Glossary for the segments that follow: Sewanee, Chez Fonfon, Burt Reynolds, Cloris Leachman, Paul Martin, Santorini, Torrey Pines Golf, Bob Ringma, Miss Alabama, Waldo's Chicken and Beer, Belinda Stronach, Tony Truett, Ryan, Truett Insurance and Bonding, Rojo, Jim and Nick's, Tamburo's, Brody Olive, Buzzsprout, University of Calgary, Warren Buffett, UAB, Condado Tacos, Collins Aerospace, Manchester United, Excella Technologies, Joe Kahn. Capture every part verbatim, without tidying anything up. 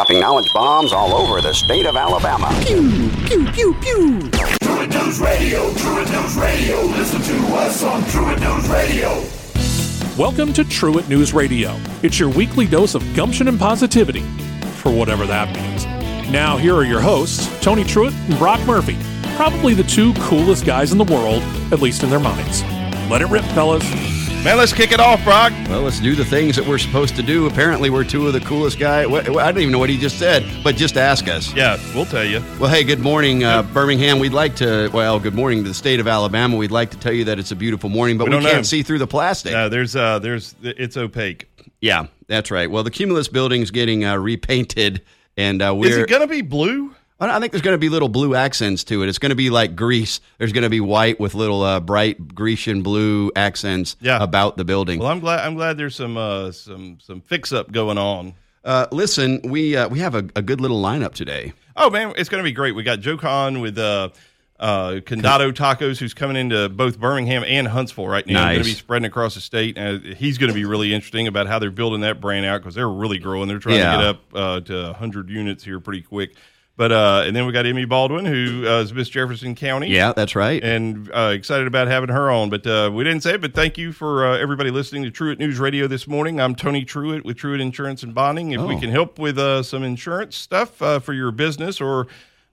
dropping knowledge bombs all over the state of Alabama. Pew, pew, pew, pew. Druid News Radio, Druid News Radio. Listen to us on Druid News Radio. Welcome to Truett News Radio. It's your weekly dose of gumption and positivity, for whatever that means. Now, here are your hosts, Tony Truett and Brock Murphy, probably the two coolest guys in the world, at least in their minds. Let it rip, fellas. Man, let's kick it off, Brock. Well, let's do the things that we're supposed to do. Apparently, we're two of the coolest guys. I don't even know what he just said, but just ask us. Yeah, we'll tell you. Well, hey, good morning, uh, Birmingham. We'd like to, well, good morning to the state of Alabama. We'd like to tell you that it's a beautiful morning, but we, we can't know. see through the plastic. No, there's, uh, there's, it's opaque. Yeah, that's right. Well, the Cumulus building's getting uh, repainted, and uh, we're... Is it going to be blue? I think there's going to be little blue accents to it. It's going to be like Greece. There's going to be white with little uh, bright Grecian blue accents yeah. about the building. Well, I'm glad. I'm glad there's some uh, some some fix up going on. Uh, listen, we uh, we have a, a good little lineup today. Oh man, it's going to be great. We got Joe Kahn with uh, uh, Condado Tacos, who's coming into both Birmingham and Huntsville right now. Nice. He's going to be spreading across the state, and he's going to be really interesting about how they're building that brand out because they're really growing. They're trying yeah. to get up uh, to one hundred units here pretty quick. But uh, and then we got Emee Baldwin, who uh, is Miss Jefferson County. Yeah, that's right. And uh, excited about having her on. But uh, we didn't say it, but thank you for uh, everybody listening to Truett News Radio this morning. I'm Tony Truett with Truett Insurance and Bonding. If oh. we can help with uh, some insurance stuff uh, for your business or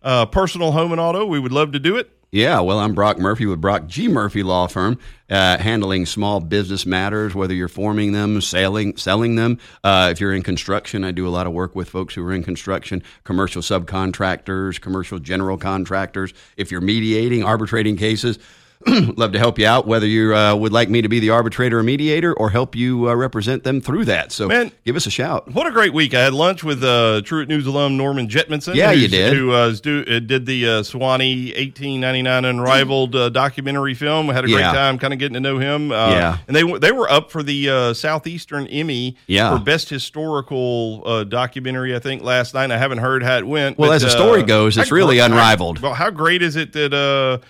uh, personal home and auto, we would love to do it. Yeah, well, I'm Brock Murphy with Brock G. Murphy Law Firm, uh, handling small business matters, whether you're forming them, selling, selling them. Uh, if you're in construction, I do a lot of work with folks who are in construction, commercial subcontractors, commercial general contractors. If you're mediating, arbitrating cases, love to help you out, whether you uh, would like me to be the arbitrator or mediator or help you uh, represent them through that. So Man, give us a shout. What a great week. I had lunch with uh, Truett News alum Norman Jetmundsen. Yeah, you did. Who uh, do, uh, did the uh, Sewanee eighteen ninety-nine Unrivaled uh, documentary film. We had a great yeah. time kind of getting to know him. Uh, yeah. And they, they were up for the uh, Southeastern Emmy yeah. for Best Historical uh, Documentary, I think, last night. I haven't heard how it went. Well, but, as the story uh, goes, it's really great, unrivaled. Well, how great is it that... Uh,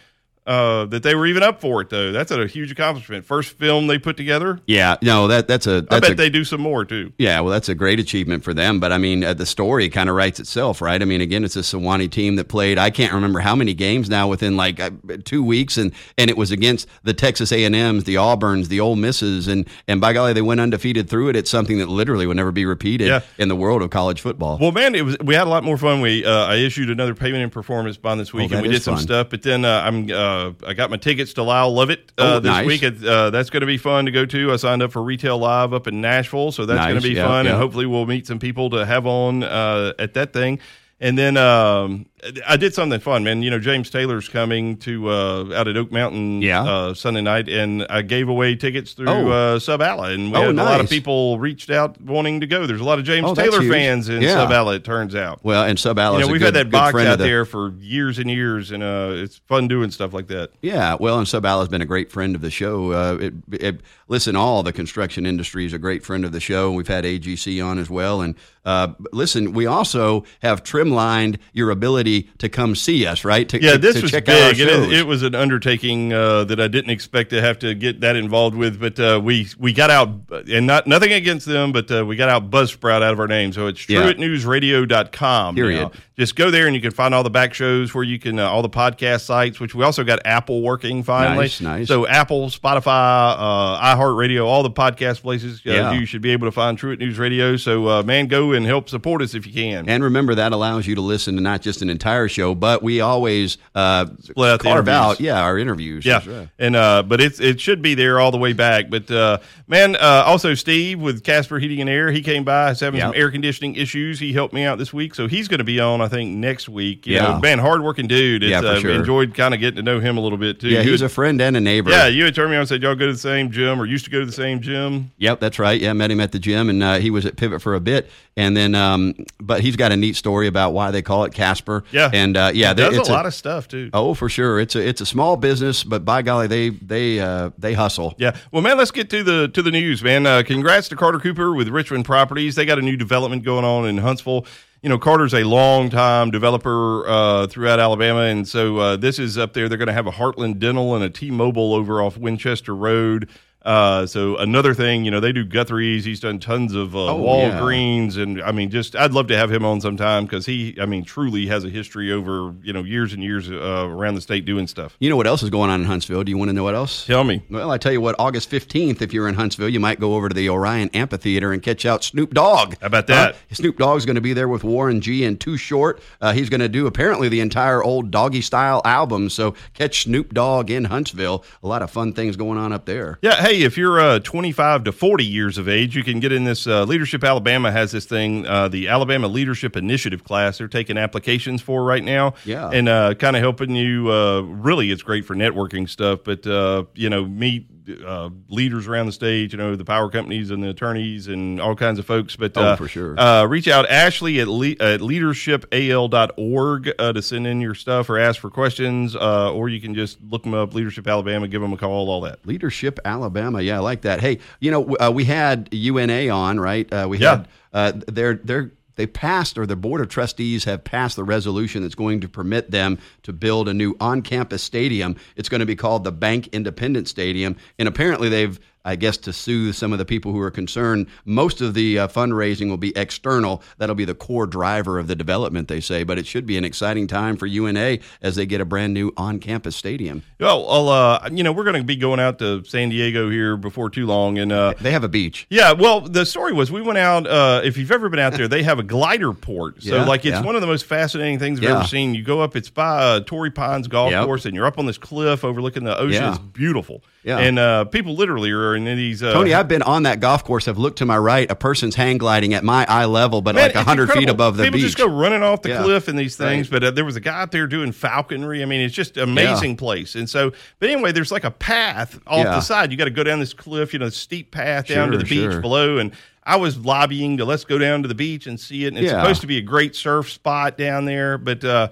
Uh, that they were even up for it, though. That's a huge accomplishment. First film they put together. Yeah, no, that that's a... That's I bet a, they do some more, too. Yeah, well, that's a great achievement for them. But, I mean, uh, the story kind of writes itself, right? I mean, again, it's a Sewanee team that played, I can't remember how many games now within, like, uh, two weeks, and, and it was against the Texas A and M's, the Auburns, the Ole Misses, and, and by golly, they went undefeated through it. It's something that literally would never be repeated yeah. in the world of college football. Well, man, it was, we had a lot more fun. We uh, I issued another payment and performance bond this week, oh, and we did some fun. stuff, but then uh, I'm... Uh, Uh, I got my tickets to Lyle Lovett uh, oh, this nice. week. Uh, that's going to be fun to go to. I signed up for Retail Live up in Nashville, so that's nice. going to be yep, fun, yep. and hopefully we'll meet some people to have on uh, at that thing. And then um, I did something fun, man. You know, James Taylor's coming to uh, out at Oak Mountain yeah. uh, Sunday night, and I gave away tickets through oh. uh, Sub-Alla, and we oh, had nice. a lot of people reached out wanting to go. There's a lot of James oh, Taylor fans in yeah. Sub-Alla, it turns out. Well, and Sub-Alla, you know, we've good, had that box out the... there for years and years, and uh, it's fun doing stuff like that. Yeah, well, and Sub-Alla's been a great friend of the show. Uh, it, it, listen, all the construction industry is a great friend of the show. We've had A G C on as well, and uh, listen, we also have trimmed lined your ability to come see us, right? To, yeah, to, this to was check big. It, it was an undertaking uh, that I didn't expect to have to get that involved with, but uh, we we got out, and not nothing against them, but uh, we got out Buzzsprout out of our name, so it's truett news radio dot com. Period. Now. Just go there, and you can find all the back shows where you can, uh, all the podcast sites, which we also got Apple working finally. Nice, nice. So Apple, Spotify, uh, iHeartRadio, all the podcast places uh, yeah. you should be able to find Truett News Radio. So, uh, man, go and help support us if you can. And remember, that allows you to listen to not just an entire show, but we always uh, well, carve out, yeah, our interviews. Yeah, right. and uh, but it's it should be there all the way back. But uh, man, uh, also Steve with Casper Heating and Air, he came by, he's having yep. some air conditioning issues. He helped me out this week, so he's going to be on, I think, next week. You yeah, know, man, hardworking dude. It's, yeah, for uh, sure. Enjoyed kind of getting to know him a little bit too. Yeah, he he's would, a friend and a neighbor. Yeah, you had turned me on and said y'all go to the same gym or used to go to the same gym. Yep, that's right. Yeah, I met him at the gym, and uh, he was at Pivot for a bit, and then um, but he's got a neat story about why they call it Casper. Yeah. And uh, yeah, there's it a lot a, of stuff too. Oh, for sure. It's a, it's a small business, but by golly, they, they, uh, they hustle. Yeah. Well, man, let's get to the, to the news, man. Uh, congrats to Carter Cooper with Richmond Properties. They got a new development going on in Huntsville. You know, Carter's a long-time developer uh, throughout Alabama, and so uh, this is up there. They're going to have a Heartland Dental and a T-Mobile over off Winchester Road. Uh, so another thing, you know, they do Guthrie's. He's done tons of uh, oh, Walgreens, yeah. and I mean, just I'd love to have him on sometime because he, I mean, truly has a history over you know years and years uh, around the state doing stuff. You know what else is going on in Huntsville? Do you want to know what else? Tell me. Well, I tell you what, August fifteenth, if you're in Huntsville, you might go over to the Orion Amphitheater and catch out Snoop Dogg. How about that? Uh, Snoop Dogg's going to be there with Warren G and Too Short. Uh, he's going to do apparently the entire old Doggy Style album. So catch Snoop Dogg in Huntsville. A lot of fun things going on up there. Yeah. Hey. If you're uh, twenty-five to forty years of age, you can get in this. Uh, Leadership Alabama has this thing, uh, the Alabama Leadership Initiative class. They're taking applications for right now, yeah, and uh, kind of helping you. Uh, really, it's great for networking stuff, but uh, you know, meet uh, leaders around the state. You know, the power companies and the attorneys and all kinds of folks. But oh, uh, for sure, uh, reach out Ashley at, le- at leadership a l dot org uh, to send in your stuff or ask for questions, uh, or you can just look them up. Leadership Alabama, give them a call. All that. Leadership Alabama. Yeah, I like that. Hey, you know, uh, we had U N A on, right? Uh, we yeah. had uh, they're they're they passed, or the Board of Trustees have passed the resolution that's going to permit them to build a new on-campus stadium. It's going to be called the Bank Independent Stadium, and apparently they've. I guess to soothe some of the people who are concerned, most of the uh, fundraising will be external. That'll be the core driver of the development, they say. But it should be an exciting time for U N A as they get a brand new on-campus stadium. Well, well uh, you know, we're going to be going out to San Diego here before too long, and uh, they have a beach. Yeah. Well, the story was we went out. Uh, if you've ever been out there, they have a glider port. So, yeah, like, it's yeah. one of the most fascinating things I've yeah. ever seen. You go up. It's by uh, Torrey Pines Golf yep. Course, and you're up on this cliff overlooking the ocean. Yeah. It's beautiful. Yeah. And uh, people literally are. And then he's, uh, Tony, I've been on that golf course. I've looked to my right. A person's hang gliding at my eye level, but Man, like one hundred feet above the People beach. People just go running off the yeah. cliff and these things. Right. But uh, there was a guy out there doing falconry. I mean, it's just an amazing yeah. place. And so, but anyway, there's like a path off yeah. the side. You got to go down this cliff, you know, steep path down sure, to the sure. beach below. And I was lobbying to let's go down to the beach and see it. And it's yeah. supposed to be a great surf spot down there. But, uh,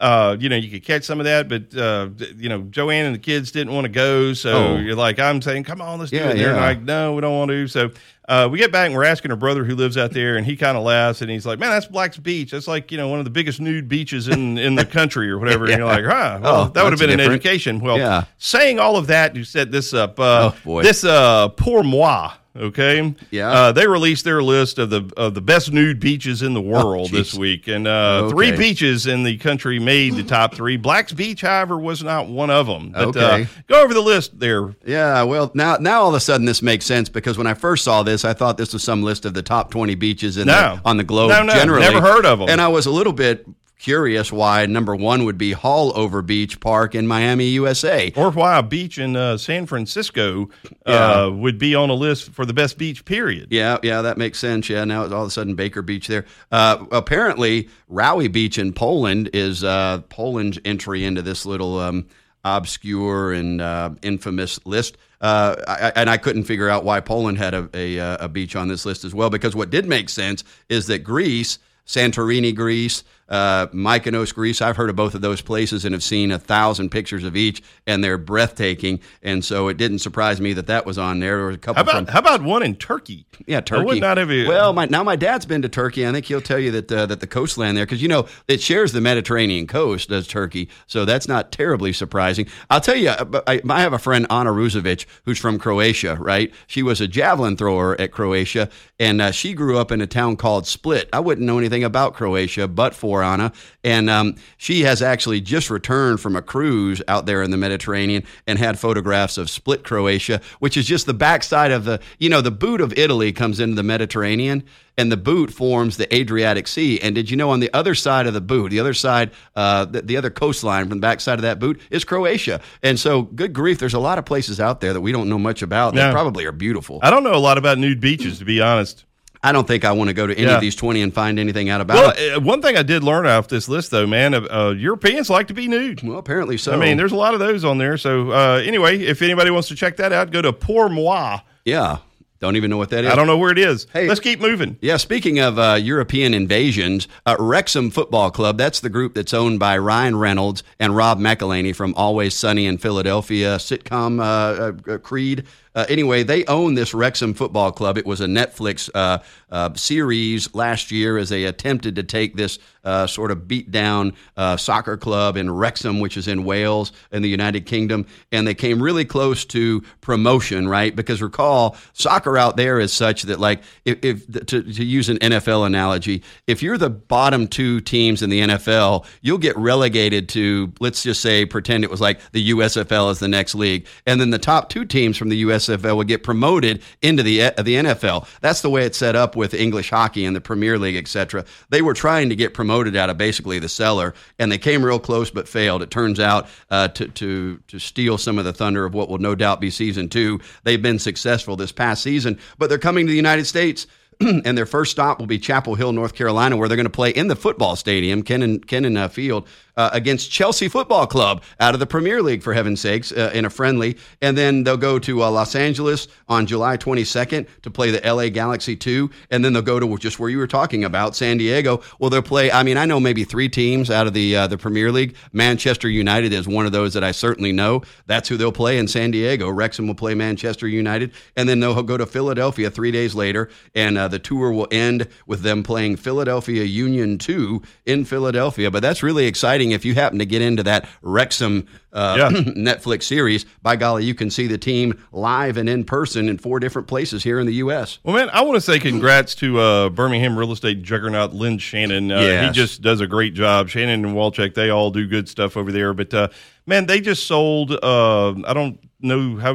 Uh, you know, you could catch some of that, but, uh, you know, Joanne and the kids didn't want to go. So oh. you're like, I'm saying, come on, let's yeah, do it. They're yeah. like, no, we don't want to. So uh, we get back and we're asking her brother who lives out there, and he kind of laughs and he's like, man, that's Black's Beach. That's like, you know, one of the biggest nude beaches in, in the country or whatever. yeah. And you're like, huh, well, oh, that would have been different. An education. Well, yeah. saying all of that to set this up, uh, oh, boy. this uh, Pour Moi. Okay. Yeah. Uh, they released their list of the of the best nude beaches in the world oh, this week, and uh, okay. three beaches in the country made the top three. Black's Beach, however, was not one of them. But, okay. Uh, go over the list there. Yeah. Well, now now all of a sudden this makes sense because when I first saw this, I thought this was some list of the top twenty beaches in no. the, on the globe. No, no, generally, never heard of them. And I was a little bit. Curious why number one would be Hall Over Beach Park in Miami, U S A. Or why a beach in uh, San Francisco yeah. uh, would be on a list for the best beach, period. Yeah, yeah, that makes sense. Yeah, now it's all of a sudden Baker Beach there. Uh, apparently, Raui Beach in Poland is uh, Poland's entry into this little um, obscure and uh, infamous list. Uh, I, and I couldn't figure out why Poland had a, a, a beach on this list as well, because what did make sense is that Greece, Santorini, Greece, uh, Mykonos, Greece. I've heard of both of those places and have seen a thousand pictures of each, and they're breathtaking. And so it didn't surprise me that that was on there. There was a couple. How about, from, how about one in Turkey? Yeah, Turkey. I would not have. Well, my, now my dad's been to Turkey. I think he'll tell you that uh, that the coastline there, because you know it shares the Mediterranean coast as Turkey, so that's not terribly surprising. I'll tell you, I, I have a friend Ana Ruzovic who's from Croatia. Right, she was a javelin thrower at Croatia, and uh, she grew up in a town called Split. I wouldn't know anything about Croatia, but for Anna. And um, she has actually just returned from a cruise out there in the Mediterranean and had photographs of Split, Croatia, which is just the backside of the, you know, the boot of Italy comes into the Mediterranean and the boot forms the Adriatic Sea. And did you know on the other side of the boot, the other side, uh, the, the other coastline from the backside of that boot is Croatia. And so, good grief, there's a lot of places out there that we don't know much about that yeah. probably are beautiful. I don't know a lot about nude beaches, to be honest. I don't think I want to go to any yeah. of these twenty and find anything out about well, it. Well, one thing I did learn off this list, though, man, uh, Europeans like to be nude. Well, apparently so. I mean, there's a lot of those on there. So, uh, anyway, if anybody wants to check that out, go to Pour Moi. Yeah. Don't even know what that is. I don't know where it is. Hey, let's keep moving. Yeah, speaking of uh, European invasions, uh, Wrexham Football Club, that's the group that's owned by Ryan Reynolds and Rob McElhenney from Always Sunny in Philadelphia sitcom uh, uh, Creed. Uh, anyway, they own this Wrexham Football Club. It was a Netflix uh, uh, series last year as they attempted to take this uh, sort of beat-down uh, soccer club in Wrexham, which is in Wales in the United Kingdom, and they came really close to promotion, right? Because recall, soccer out there is such that, like, if, if to, to use an N F L analogy, if you're the bottom two teams in the N F L, you'll get relegated to, let's just say, pretend it was like the U S F L is the next league, and then the top two teams from the U S F L would get promoted into the the N F L. That's the way it's set up with English hockey and the Premier League, et cetera. They were trying to get promoted out of basically the cellar, and they came real close but failed. It turns out uh, to to to steal some of the thunder of what will no doubt be season two. They've been successful this past season, but they're coming to the United States. And their first stop will be Chapel Hill, North Carolina, where they're going to play in the football stadium, Kennan, Kennan uh, Field, uh, against Chelsea Football Club out of the Premier League, for heaven's sakes, uh, in a friendly. And then they'll go to uh, Los Angeles on July twenty-second to play the L A Galaxy two. And then they'll go to just where you were talking about, San Diego. Well, they'll play, I mean, I know maybe three teams out of the, uh, the Premier League. Manchester United is one of those that I certainly know. That's who they'll play in San Diego. Wrexham will play Manchester United. And then they'll go to Philadelphia three days later, and uh, the tour will end with them playing Philadelphia Union two in Philadelphia. But that's really exciting. If you happen to get into that Wrexham uh, yeah. Netflix series, by golly, you can see the team live and in person in four different places here in the U S. Well, man, I want to say congrats to uh, Birmingham real estate juggernaut Lynn Shannon. Uh, yes. He just does a great job. Shannon and Walchek, they all do good stuff over there. But, uh, man, they just sold, uh, I don't know how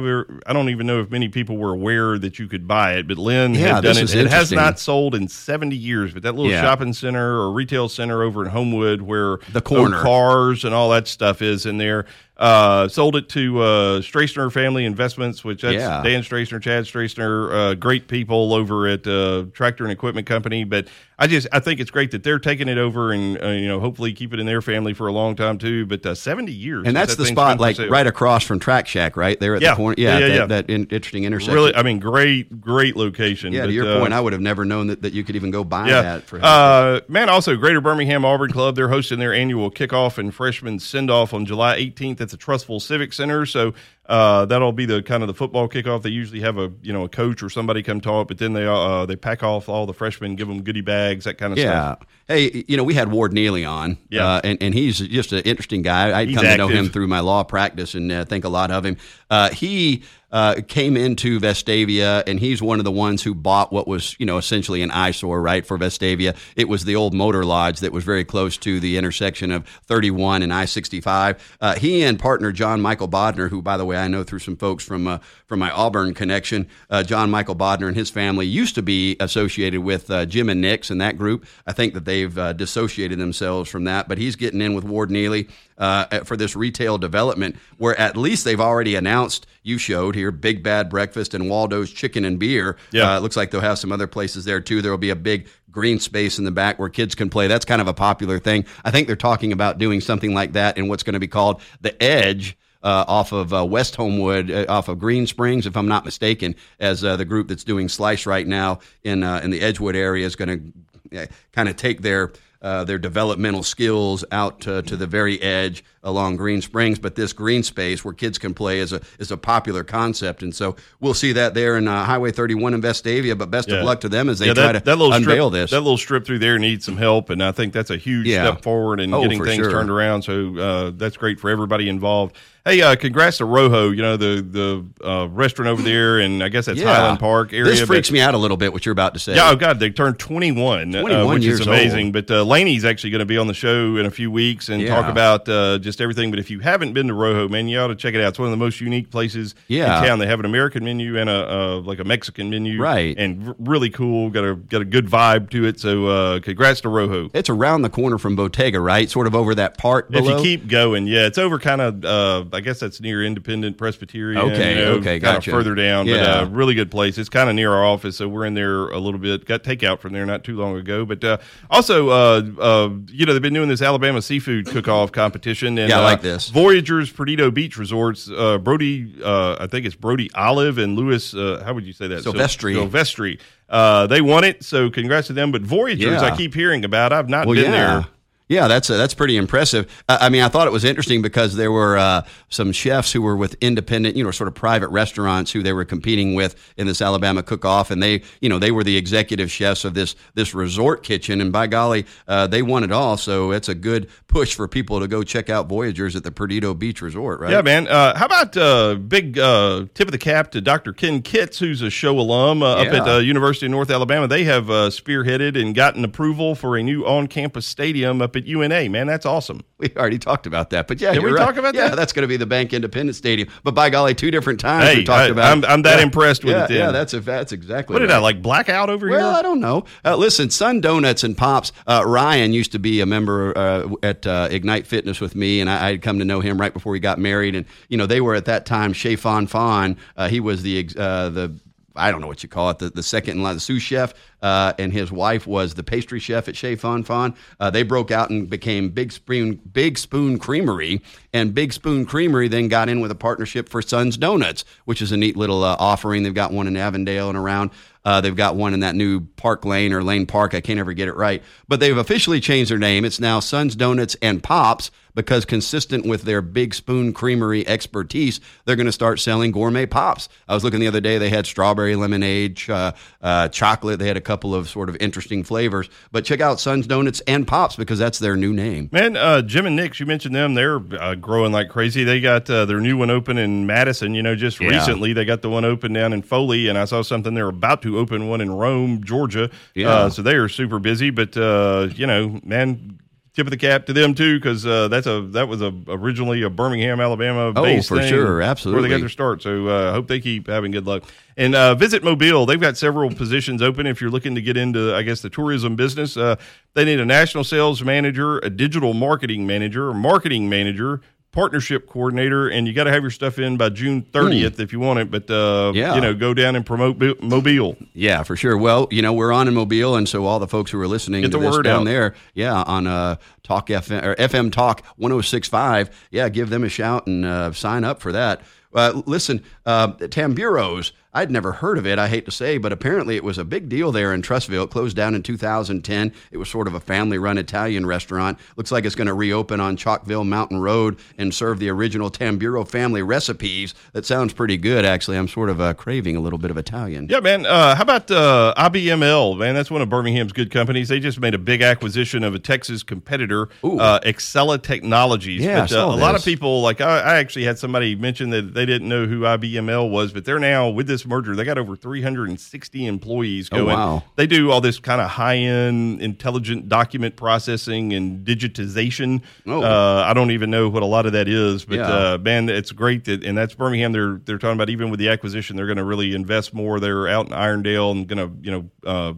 I don't even know if many people were aware that you could buy it, but Lynn yeah, had done it. It has not sold in seventy years, but that little yeah. shopping center or retail center over in Homewood where the corner cars and all that stuff is in there. Uh, sold it to uh, Strassner Family Investments, which that's yeah. Dan Strassner, Chad Strassner, uh, great people over at uh, Tractor and Equipment Company. But I just I think it's great that they're taking it over and uh, you know hopefully keep it in their family for a long time too. But uh, seventy years, and that's that the spot like right across from Track Shack, right there at yeah. the corner. Yeah, yeah, yeah, that, yeah. that in- interesting intersection. Really, I mean, great, great location. Yeah, but, to your uh, point, I would have never known that, that you could even go buy yeah. that. For uh, man, also Greater Birmingham Auburn Club, they're hosting their annual kickoff and freshman send off on July eighteenth. It's a Trustful Civic Center, so uh, that'll be the kind of the football kickoff. They usually have a you know a coach or somebody come talk, but then they uh, they pack off all the freshmen, give them goodie bags, that kind of yeah. stuff. Hey, you know we had Ward Neely on, yeah, uh, and and he's just an interesting guy. I come active. to know him through my law practice, and uh, think a lot of him. Uh, he. Uh, came into Vestavia, and he's one of the ones who bought what was, you know, essentially an eyesore, right, for Vestavia. It was the old Motor Lodge that was very close to the intersection of thirty-one and I sixty-five. Uh, he and partner John Michael Bodner, who, by the way, I know through some folks from uh, from my Auburn connection, uh, John Michael Bodner and his family used to be associated with uh, Jim and Nick's and that group. I think that they've uh, dissociated themselves from that, but he's getting in with Ward Neely uh, for this retail development where at least they've already announced, you showed here, Big Bad Breakfast and Waldo's Chicken and Beer. Yeah. Uh, it looks like they'll have some other places there, too. There will be a big green space in the back where kids can play. That's kind of a popular thing. I think they're talking about doing something like that in what's going to be called the Edge. Uh, off of uh, West Homewood, uh, off of Green Springs, if I'm not mistaken, as uh, the group that's doing Slice right now in uh, in the Edgewood area is going to uh, kind of take their uh, their developmental skills out uh, to the very edge along Green Springs. But this green space where kids can play is a is a popular concept, and so we'll see that there in uh, Highway thirty-one in Vestavia. But best yeah. of luck to them as they yeah, try that, to that little unveil strip, this. That little strip through there needs some help, and I think that's a huge yeah. step forward in oh, getting things sure. turned around. So uh, that's great for everybody involved. Hey, uh, congrats to Rojo, you know, the the uh, restaurant over there, and I guess that's yeah. Highland Park area. This freaks but, me out a little bit, what you're about to say. Yeah, oh, God, they turned twenty-one, twenty-one uh, which years is amazing. Old. But uh, Laney's actually going to be on the show in a few weeks and yeah. talk about uh, just everything. But if you haven't been to Rojo, man, you ought to check it out. It's one of the most unique places yeah. in town. They have an American menu and a uh, like a Mexican menu. Right. And r- really cool, got a, got a good vibe to it. So uh, congrats to Rojo. It's around the corner from Bottega, right? Sort of over that park below. If you keep going, yeah. It's over kind of... Uh, I guess that's near Independent Presbyterian. Okay, you know, okay, gotcha. Kind of further down, yeah. but a uh, really good place. It's kind of near our office, so we're in there a little bit. Got takeout from there not too long ago. But uh, also, uh, uh, you know, they've been doing this Alabama seafood cook-off competition. And, yeah, I like uh, this. Voyagers Perdido Beach Resorts, uh, Brody, uh, I think it's Brody Olive and Lewis, uh, how would you say that? Silvestri. Silvestri. Uh, they won it, so congrats to them. But Voyagers, yeah. I keep hearing about. I've not well, been yeah. there. Yeah, that's uh, that's pretty impressive. Uh, I mean, I thought it was interesting because there were uh, some chefs who were with independent, you know, sort of private restaurants who they were competing with in this Alabama cook-off, and they, you know, they were the executive chefs of this this resort kitchen, and by golly, uh, they won it all. So it's a good push for people to go check out Voyagers at the Perdido Beach Resort, right? Yeah, man. Uh, how about uh, big uh, tip of the cap to Doctor Ken Kitts, who's a show alum uh, yeah. up at uh, University of North Alabama. They have uh, spearheaded and gotten approval for a new on-campus stadium up at U N A, man. That's awesome. We already talked about that, but yeah, did we right. talk about yeah, that? Yeah, that's going to be the Bank Independent Stadium. But by golly, two different times hey, we talked I, about. I'm, I'm that yeah. impressed with yeah, it. Then. Yeah, that's that's exactly. What right. did I like blackout over well, here? Well, I don't know. Uh, listen, Sun Donuts and Pops. Uh, Ryan used to be a member uh, at uh, Ignite Fitness with me, and I had come to know him right before we got married. And you know, they were at that time Chez Fonfon. Uh, he was the uh, the. I don't know what you call it, the, the second in line, the sous chef, uh, and his wife was the pastry chef at Chez Fonfon. Uh, they broke out and became Big Spoon Big Spoon Creamery, and Big Spoon Creamery then got in with a partnership for Sun's Donuts, which is a neat little uh, offering. They've got one in Avondale and around. Uh, they've got one in that new Park Lane or Lane Park. I can't ever get it right. But they've officially changed their name. It's now Sun's Donuts and Pops, because consistent with their Big Spoon Creamery expertise, they're going to start selling gourmet pops. I was looking the other day, they had strawberry lemonade, uh, uh, chocolate. They had a couple of sort of interesting flavors. But check out Sun's Donuts and Pops, because that's their new name. Man, uh, Jim and Nick's, you mentioned them. They're uh, growing like crazy. They got uh, their new one open in Madison, you know, just yeah. recently. They got the one open down in Foley, and I saw something they're about to open one in Rome, Georgia. Yeah. Uh, so they are super busy. But, uh, you know, man, tip of the cap to them too, because uh, that's a that was a, originally a Birmingham, Alabama based thing. Oh, for sure, absolutely. Where they got their start, so I uh, hope they keep having good luck. And uh, Visit Mobile, they've got several positions open if you're looking to get into, I guess, the tourism business. Uh, they need a national sales manager, a digital marketing manager, a marketing manager, partnership coordinator, and you got to have your stuff in by June thirtieth mm. if you want it, but uh yeah. you know, go down and promote B- Mobile. Yeah, for sure. Well, you know, we're on in Mobile, and so all the folks who are listening get to the this word down out. There, yeah, on uh Talk F M or F M Talk one oh six point five, yeah, give them a shout and uh, sign up for that. Uh, listen, uh, Tamburo's, I'd never heard of it, I hate to say, but apparently it was a big deal there in Trustville. It closed down in two thousand ten. It was sort of a family-run Italian restaurant. Looks like it's going to reopen on Chalkville Mountain Road and serve the original Tamburo family recipes. That sounds pretty good, actually. I'm sort of uh, craving a little bit of Italian. Yeah, man. Uh, how about uh, I B M L, man? That's one of Birmingham's good companies. They just made a big acquisition of a Texas competitor, uh, Excella Technologies. Yeah, but, uh, a lot of people, like I, I actually had somebody mention that they They didn't know who I B M L was, but they're now, with this merger, they got over three hundred sixty employees going. Oh, wow. They do all this kind of high-end intelligent document processing and digitization. Oh. Uh, I don't even know what a lot of that is, but yeah. uh, man, it's great. That, and that's Birmingham. They're they're talking about, even with the acquisition, they're going to really invest more. They're out in Irondale and going to, you know, uh,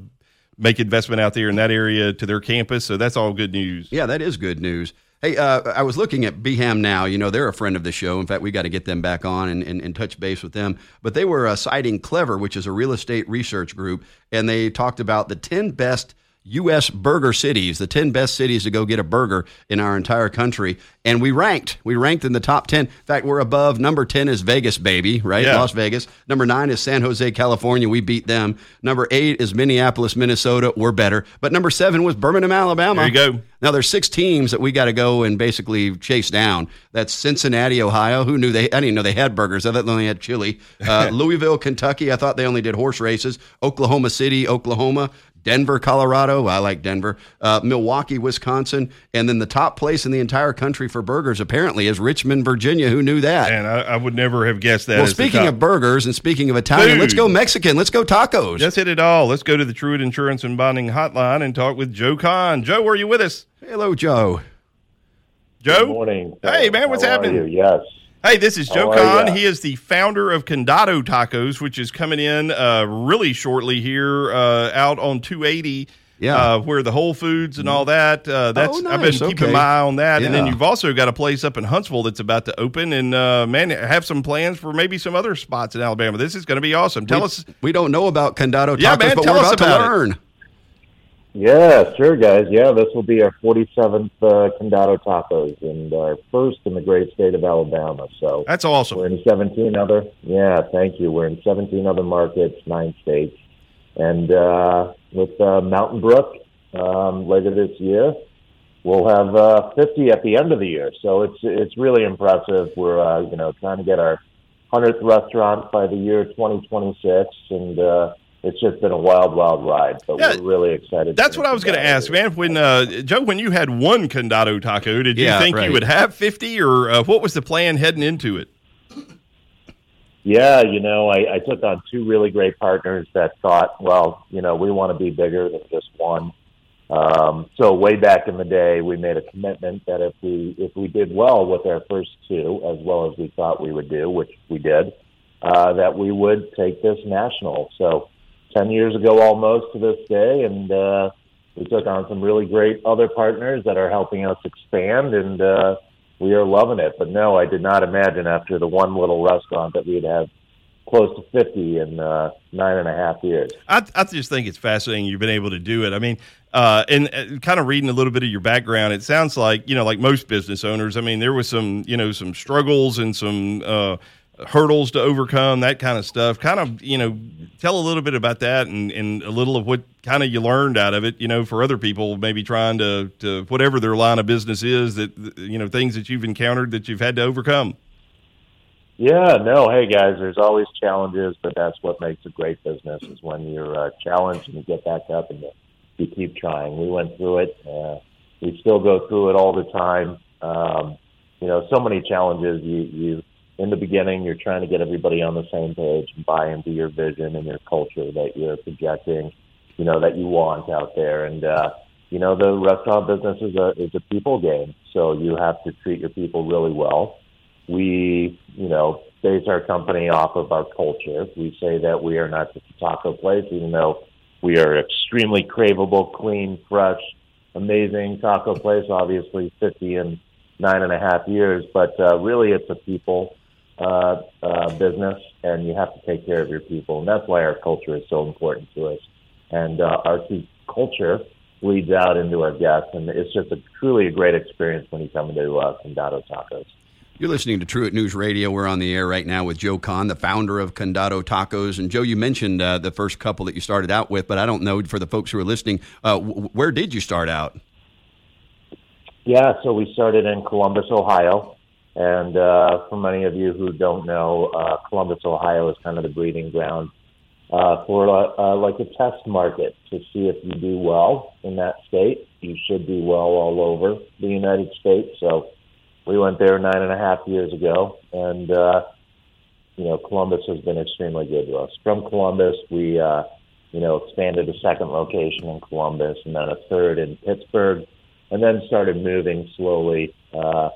make investment out there in that area to their campus. So that's all good news. Yeah, that is good news. Hey, uh, I was looking at Beham Now. You know, they're a friend of the show. In fact, we got to get them back on and, and, and touch base with them. But they were uh, citing Clever, which is a real estate research group, and they talked about the ten best U S burger cities, the ten best cities to go get a burger in our entire country. And we ranked. We ranked in the top ten. In fact, we're above. Number ten is Vegas, baby, right? Yeah. Las Vegas. Number nine is San Jose, California. We beat them. Number eight is Minneapolis, Minnesota. We're better. But number seven was Birmingham, Alabama. There you go. Now, there's six teams that we got to go and basically chase down. That's Cincinnati, Ohio. Who knew they? I didn't know they had burgers. I thought they only had chili. Uh, Louisville, Kentucky. I thought they only did horse races. Oklahoma City, Oklahoma. Denver, Colorado. I like Denver. Uh, Milwaukee, Wisconsin. And then the top place in the entire country for burgers, apparently, is Richmond, Virginia. Who knew that? And I, I would never have guessed that. Well, speaking top- of burgers and speaking of Italian, Food. Let's go Mexican. Let's go tacos. Let's hit it all. Let's go to the Truett Insurance and Bonding Hotline and talk with Joe Kahn. Joe, are you with us? Hello, Joe. Joe? Good morning. Hey, man, what's How happening? Are you? Yes. Hey, this is Joe Kahn. He is the founder of Condado Tacos, which is coming in uh, really shortly here uh, out on two eighty, yeah. uh, where the Whole Foods and all that. Uh, that's oh, nice. I've been okay. keeping my eye on that. Yeah. And then you've also got a place up in Huntsville that's about to open. And, uh, man, have some plans for maybe some other spots in Alabama. This is going to be awesome. Tell we, us. We don't know about Condado Tacos, yeah, man, but tell we're about, about to learn. It. Yeah, sure, guys. Yeah, this will be our forty-seventh uh, Condado Tacos and our first in the great state of Alabama. So that's awesome. We're in seventeen other. Yeah, thank you. We're in seventeen other markets, nine states, and uh, with uh, Mountain Brook um, later this year. we'll have uh, fifty at the end of the year. So it's it's really impressive. We're uh, you know trying to get our hundredth restaurant by the year twenty twenty-six, and uh, it's just been a wild, wild ride. But yeah, we're really excited. That's what I was going to ask, man. When uh, Joe, when you had one Condado Taco, did you yeah, think right. you would have fifty, or uh, what was the plan heading into it? Yeah, you know, I, I took on two really great partners that thought, well, you know, we want to be bigger than just one. Um, so way back in the day, we made a commitment that if we if we did well with our first two, as well as we thought we would do, which we did, uh, that we would take this national. So ten years ago almost to this day, and uh, we took on some really great other partners that are helping us expand, and uh we are loving it. But no, I did not imagine after the one little restaurant that we'd have close to fifty in uh, nine and a half years. I, I just think it's fascinating you've been able to do it. I mean, uh, and uh, kind of reading a little bit of your background, it sounds like, you know, like most business owners, I mean, there was some, you know, some struggles and some uh, hurdles to overcome, that kind of stuff. Kind of, you know, tell a little bit about that and, and a little of what kind of you learned out of it, you know, for other people maybe trying to, to whatever their line of business is, that, you know, things that you've encountered that you've had to overcome. Yeah, no, hey guys, there's always challenges, but that's what makes a great business is when you're uh, challenged and you get back up and you, you keep trying. We went through it. Uh, we still go through it all the time. Um, you know, so many challenges. You, you, in the beginning, you're trying to get everybody on the same page and buy into your vision and your culture that you're projecting, you know, that you want out there. And, uh, you know, the restaurant business is a, is a people game. So you have to treat your people really well. We, you know, base our company off of our culture. We say that we are not just a taco place, even though we are extremely craveable, clean, fresh, amazing taco place, obviously fifty in nine and a half years. But uh, really it's a people uh, uh, business, and you have to take care of your people. And that's why our culture is so important to us. And uh, our culture leads out into our guests, and it's just a truly a great experience when you come into uh, Condado Tacos. You're listening to Truett News Radio. We're on the air right now with Joe Kahn, the founder of Condado Tacos. And, Joe, you mentioned uh, the first couple that you started out with, but I don't know, for the folks who are listening, uh, w- where did you start out? Yeah, so we started in Columbus, Ohio. And uh, for many of you who don't know, uh, Columbus, Ohio is kind of the breeding ground uh, for a, uh, like a test market to see if you do well in that state. You should do well all over the United States, so... We went there nine and a half years ago, and, uh, you know, Columbus has been extremely good to us. From Columbus, we, uh, you know, expanded a second location in Columbus and then a third in Pittsburgh, and then started moving slowly, uh,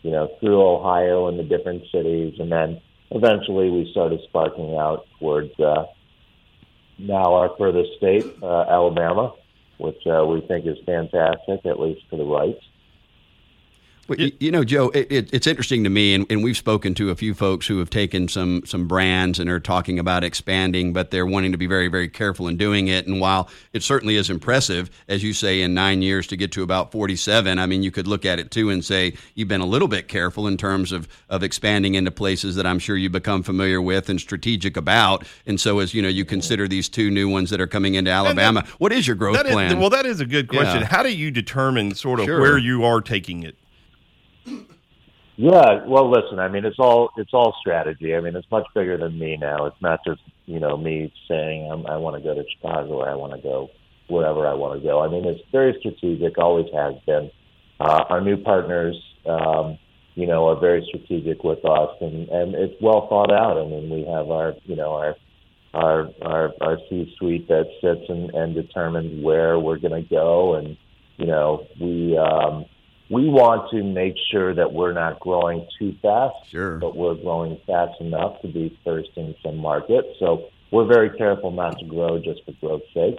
you know, through Ohio and the different cities. And then eventually we started sparking out towards uh, now our furthest state, uh, Alabama, which uh, we think is fantastic, at least to the right. Well, you know, Joe, it, it, it's interesting to me, and, and we've spoken to a few folks who have taken some some brands and are talking about expanding, but they're wanting to be very, very careful in doing it. And while it certainly is impressive, as you say, in nine years to get to about forty-seven, I mean, you could look at it, too, and say you've been a little bit careful in terms of, of expanding into places that I'm sure you become familiar with and strategic about. And so as, you know, you consider these two new ones that are coming into Alabama, that, what is your growth is, plan? Well, that is a good question. Yeah. How do you determine sort of sure. where you are taking it? Yeah, well, listen, I mean, it's all it's all strategy. I mean, it's much bigger than me now. It's not just, you know, me saying I'm, I want to go to Chicago or I want to go wherever I want to go. I mean, it's very strategic, always has been. Uh, our new partners, um, you know, are very strategic with us, and, and it's well thought out. I mean, we have our, you know, our our our, our C-suite that sits and, and determines where we're going to go, and, you know, we um, – we want to make sure that we're not growing too fast, sure. but we're growing fast enough to be first in some markets. So we're very careful not to grow just for growth's sake.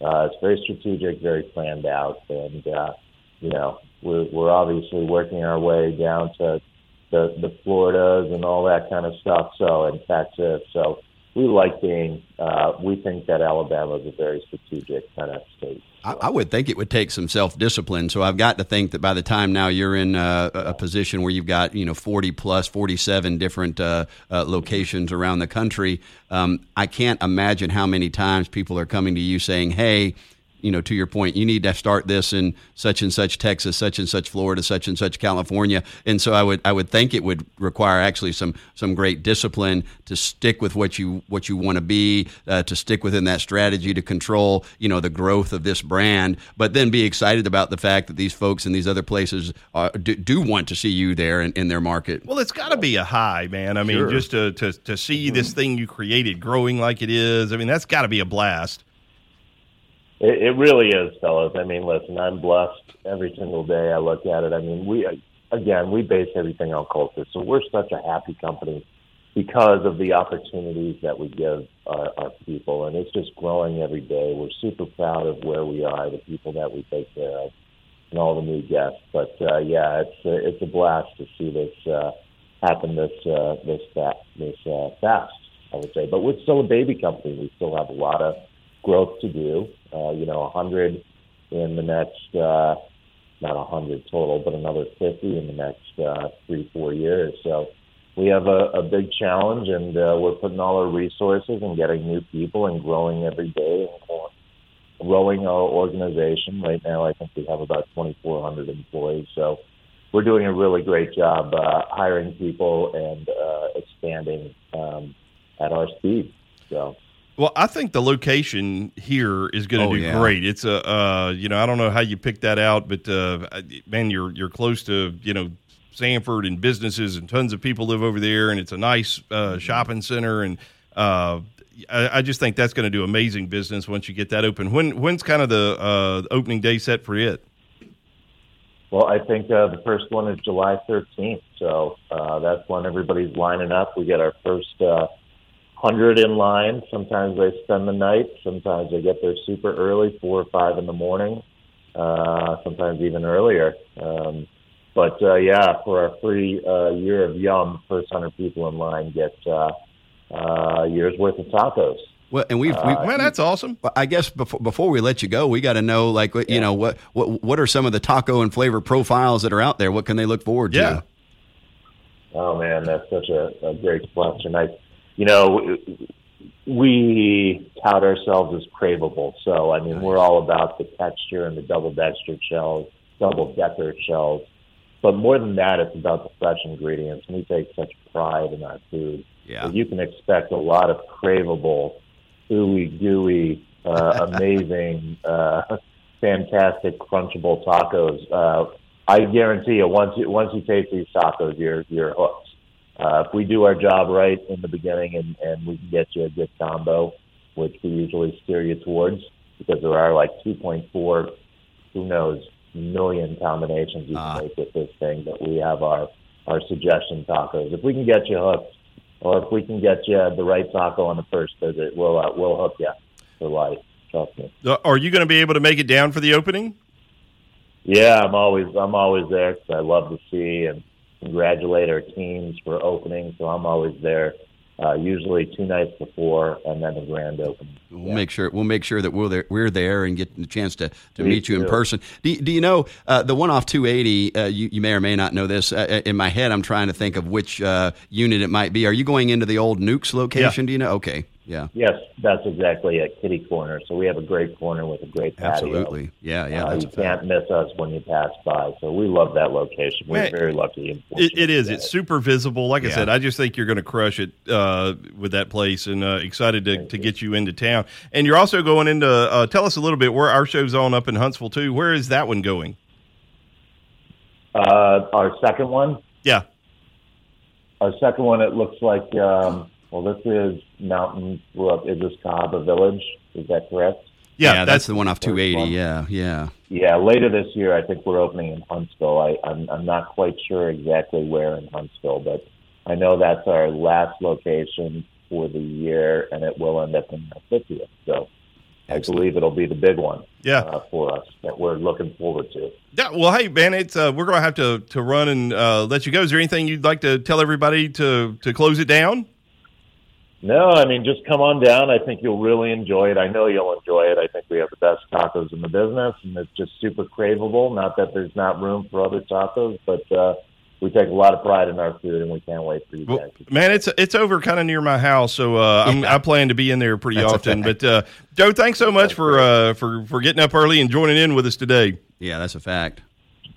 Uh, it's very strategic, very planned out. And, uh, you know, we're, we're obviously working our way down to the, the Floridas and all that kind of stuff. So, and Texas. So we like being, uh, we think that Alabama is a very strategic kind of state. I would think it would take some self-discipline. So I've got to think that by the time now you're in a, a position where you've got, you know, forty plus, forty-seven different uh, uh, locations around the country, um, I can't imagine how many times people are coming to you saying, hey, you know, to your point, you need to start this in such and such Texas, such and such Florida, such and such California. And so I would I would think it would require actually some some great discipline to stick with what you what you want to be, uh, to stick within that strategy, to control, you know, the growth of this brand, but then be excited about the fact that these folks in these other places are, do, do want to see you there in, in their market. Well, it's got to be a high, man. I mean, sure. just to, to, to see this thing you created growing like it is, I mean, that's got to be a blast. It, it really is, fellas. I mean, listen, I'm blessed every single day I look at it. I mean, we, again, we base everything on culture. So we're such a happy company because of the opportunities that we give our, our people. And it's just growing every day. We're super proud of where we are, the people that we take care of, and all the new guests. But, uh, yeah, it's a, it's a blast to see this uh, happen this uh, this, fast, this uh, fast, I would say. But we're still a baby company. We still have a lot of growth to do. Uh, you know, one hundred in the next, uh, not one hundred total, but another fifty in the next uh, three, four years. So we have a, a big challenge, and uh, we're putting all our resources and getting new people and growing every day and growing our organization. Right now, I think we have about twenty-four hundred employees. So we're doing a really great job uh, hiring people and uh, expanding um, at our speed. So. Well, I think the location here is going to oh, do yeah. great. It's a, uh, you know, I don't know how you picked that out, but uh, man, you're you're close to, you know, Sanford and businesses and tons of people live over there, and it's a nice uh, shopping center, and uh, I, I just think that's going to do amazing business once you get that open. When when's kind of the uh, opening day set for it? Well, I think uh, the first one is July thirteenth, so uh, that's when everybody's lining up. We get our first. Uh, Hundred in line. Sometimes they spend the night. Sometimes they get there super early, four or five in the morning. Uh, sometimes even earlier. Um, but uh, yeah, for our free uh, year of Yum, first hundred people in line get uh, uh, year's worth of tacos. Well, and we've, we've uh, man, that's awesome. I guess before before we let you go, we got to know, like, you yeah. know, what what what are some of the taco and flavor profiles that are out there? What can they look forward yeah. to? Oh man, that's such a, a great question. I. You know, we tout ourselves as craveable. So, I mean, we're all about the texture and the double-decker shells, double-decker shells. But more than that, it's about the fresh ingredients. We take such pride in our food. Yeah. So you can expect a lot of craveable, ooey, gooey, uh, amazing, uh, fantastic, crunchable tacos. Uh, I guarantee you, once you, once you taste these tacos, you're, you're hooked. Uh, if we do our job right in the beginning and, and we can get you a good combo, which we usually steer you towards because there are like two point four, who knows, million combinations you uh. can make with this thing, but we have our, our suggestion tacos. If we can get you hooked or if we can get you the right taco on the first visit, we'll, uh, we'll hook you for life. Trust me. Are you going to be able to make it down for the opening? Yeah, I'm always, I'm always there because I love to see and congratulate our teams for opening, so I'm always there. Uh, usually two nights before, and then the grand opening. We'll yeah. make sure we'll make sure that we're there, we're there and get the chance to, to Me meet you too. in person. Do, do you know uh, the one off two eighty? Uh, you, you may or may not know this. Uh, in my head, I'm trying to think of which uh, unit it might be. Are you going into the old Nukes location? Yeah. Do you know? Okay, yeah. Yes, that's exactly it. Kitty Corner. So we have a great corner with a great patio. Absolutely, yeah, yeah. Uh, you can't miss us when you pass by. So we love that location. We're Man, very lucky. And it, it is. It's it. super visible. Like yeah. I said, I just think you're going to crush it. Uh, Uh, with that place, and uh, excited to, to get you into town. And you're also going into, uh, tell us a little bit where our show's on up in Huntsville too. Where is that one going? Uh, our second one? Yeah. Our second one, it looks like, um, well, this is Mountain, well, is this Cahaba Village? Is that correct? Yeah, yeah that's, that's the one off two eighty. One. Yeah, yeah. Yeah, later this year, I think we're opening in Huntsville. I, I'm, I'm not quite sure exactly where in Huntsville, but I know that's our last location for the year, and it will end up in the fiftieth. So I believe it'll be the big one yeah. uh, for us that we're looking forward to. Yeah. Well, hey, man, it's, uh, we're going to have to to run and uh, let you go. Is there anything you'd like to tell everybody to, to close it down? No, I mean, just come on down. I think you'll really enjoy it. I know you'll enjoy it. I think we have the best tacos in the business, and it's just super craveable. Not that there's not room for other tacos, but uh, we take a lot of pride in our food, and we can't wait for you guys. Well, man, it's it's over kind of near my house, so uh, I'm, I plan to be in there pretty That's often. But, uh, Joe, thanks so much for, uh, for, for getting up early and joining in with us today. Yeah, that's a fact.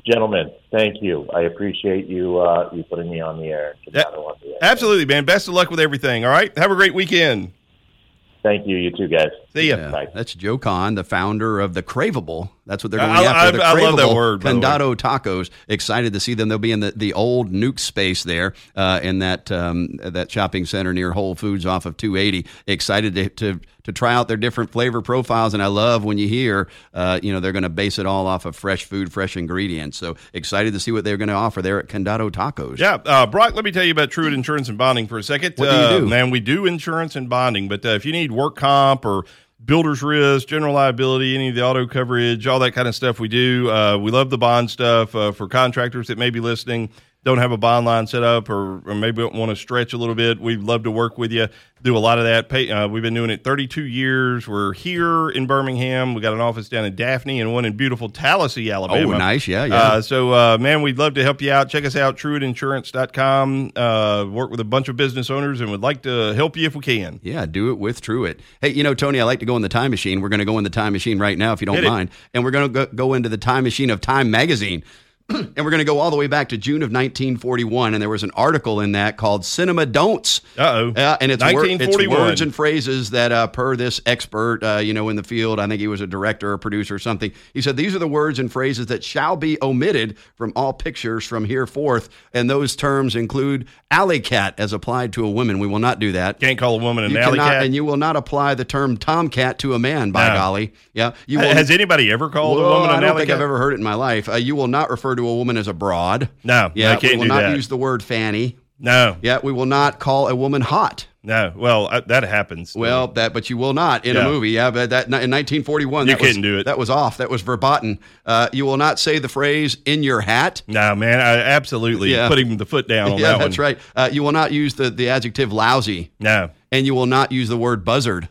Gentlemen, thank you. I appreciate you uh, you putting me on the air. That, on the air. Absolutely, man. Best of luck with everything, all right? Have a great weekend. Thank you. You too, guys. See ya. Yeah, that's Joe Kahn, the founder of the Craveable. That's what they're going I, after. I, the Craveable, I love that word. Condado Tacos. Excited to see them. They'll be in the, the old Nuke space there uh, in that um, that shopping center near Whole Foods off of two eighty. Excited to, to to try out their different flavor profiles, and I love when you hear, uh, you know, they're going to base it all off of fresh food, fresh ingredients. So excited to see what they're going to offer there at Condado Tacos. Yeah, uh, Brock, let me tell you about Truett Insurance and Bonding for a second. What uh, do you do? Man, we do insurance and bonding, but uh, if you need work comp or builder's risk, general liability, any of the auto coverage, all that kind of stuff we do. Uh, we love the bond stuff uh, for contractors that may be listening, don't have a bond line set up or, or maybe want to stretch a little bit. We'd love to work with you, do a lot of that. Pay, uh, we've been doing it thirty-two years. We're here in Birmingham. We got an office down in Daphne and one in beautiful Tallahassee, Alabama. Oh, nice. Yeah, yeah. Uh, so, uh, man, we'd love to help you out. Check us out, Truett Insurance dot com. Uh, work with a bunch of business owners and would like to help you if we can. Yeah, do it with Truett. Hey, you know, Tony, I like to go in the time machine. We're going to go in the time machine right now, if you don't Hit mind. It. And we're going to go into the time machine of Time Magazine. And we're going to go all the way back to June of nineteen forty-one, and there was an article in that called Cinema Don'ts. Uh-oh. Uh, and it's, wor- it's words and phrases that, uh, per this expert, uh, you know, in the field, I think he was a director or producer or something, he said, these are the words and phrases that shall be omitted from all pictures from here forth, and those terms include alley cat as applied to a woman. We will not do that. Can't call a woman an you alley cannot, cat. And you will not apply the term tomcat to a man, by no. golly. Yeah. You will, Has anybody ever called well, a woman an alley cat? I don't think cat? I've ever heard it in my life. Uh, you will not refer to to a woman as a broad. No, yeah, I can't do that. We will not that. use the word fanny. No. Yeah, we will not call a woman hot. No, well, I, that happens. Well, me. that, but you will not in yeah. a movie. Yeah, but that in nineteen forty-one, you that couldn't was, do it. That was off. That was verboten. Uh, you will not say the phrase "in your hat." No, man, I absolutely yeah. putting the foot down on yeah, that one. Yeah, that's right. Uh, you will not use the the adjective lousy. No, and you will not use the word buzzard.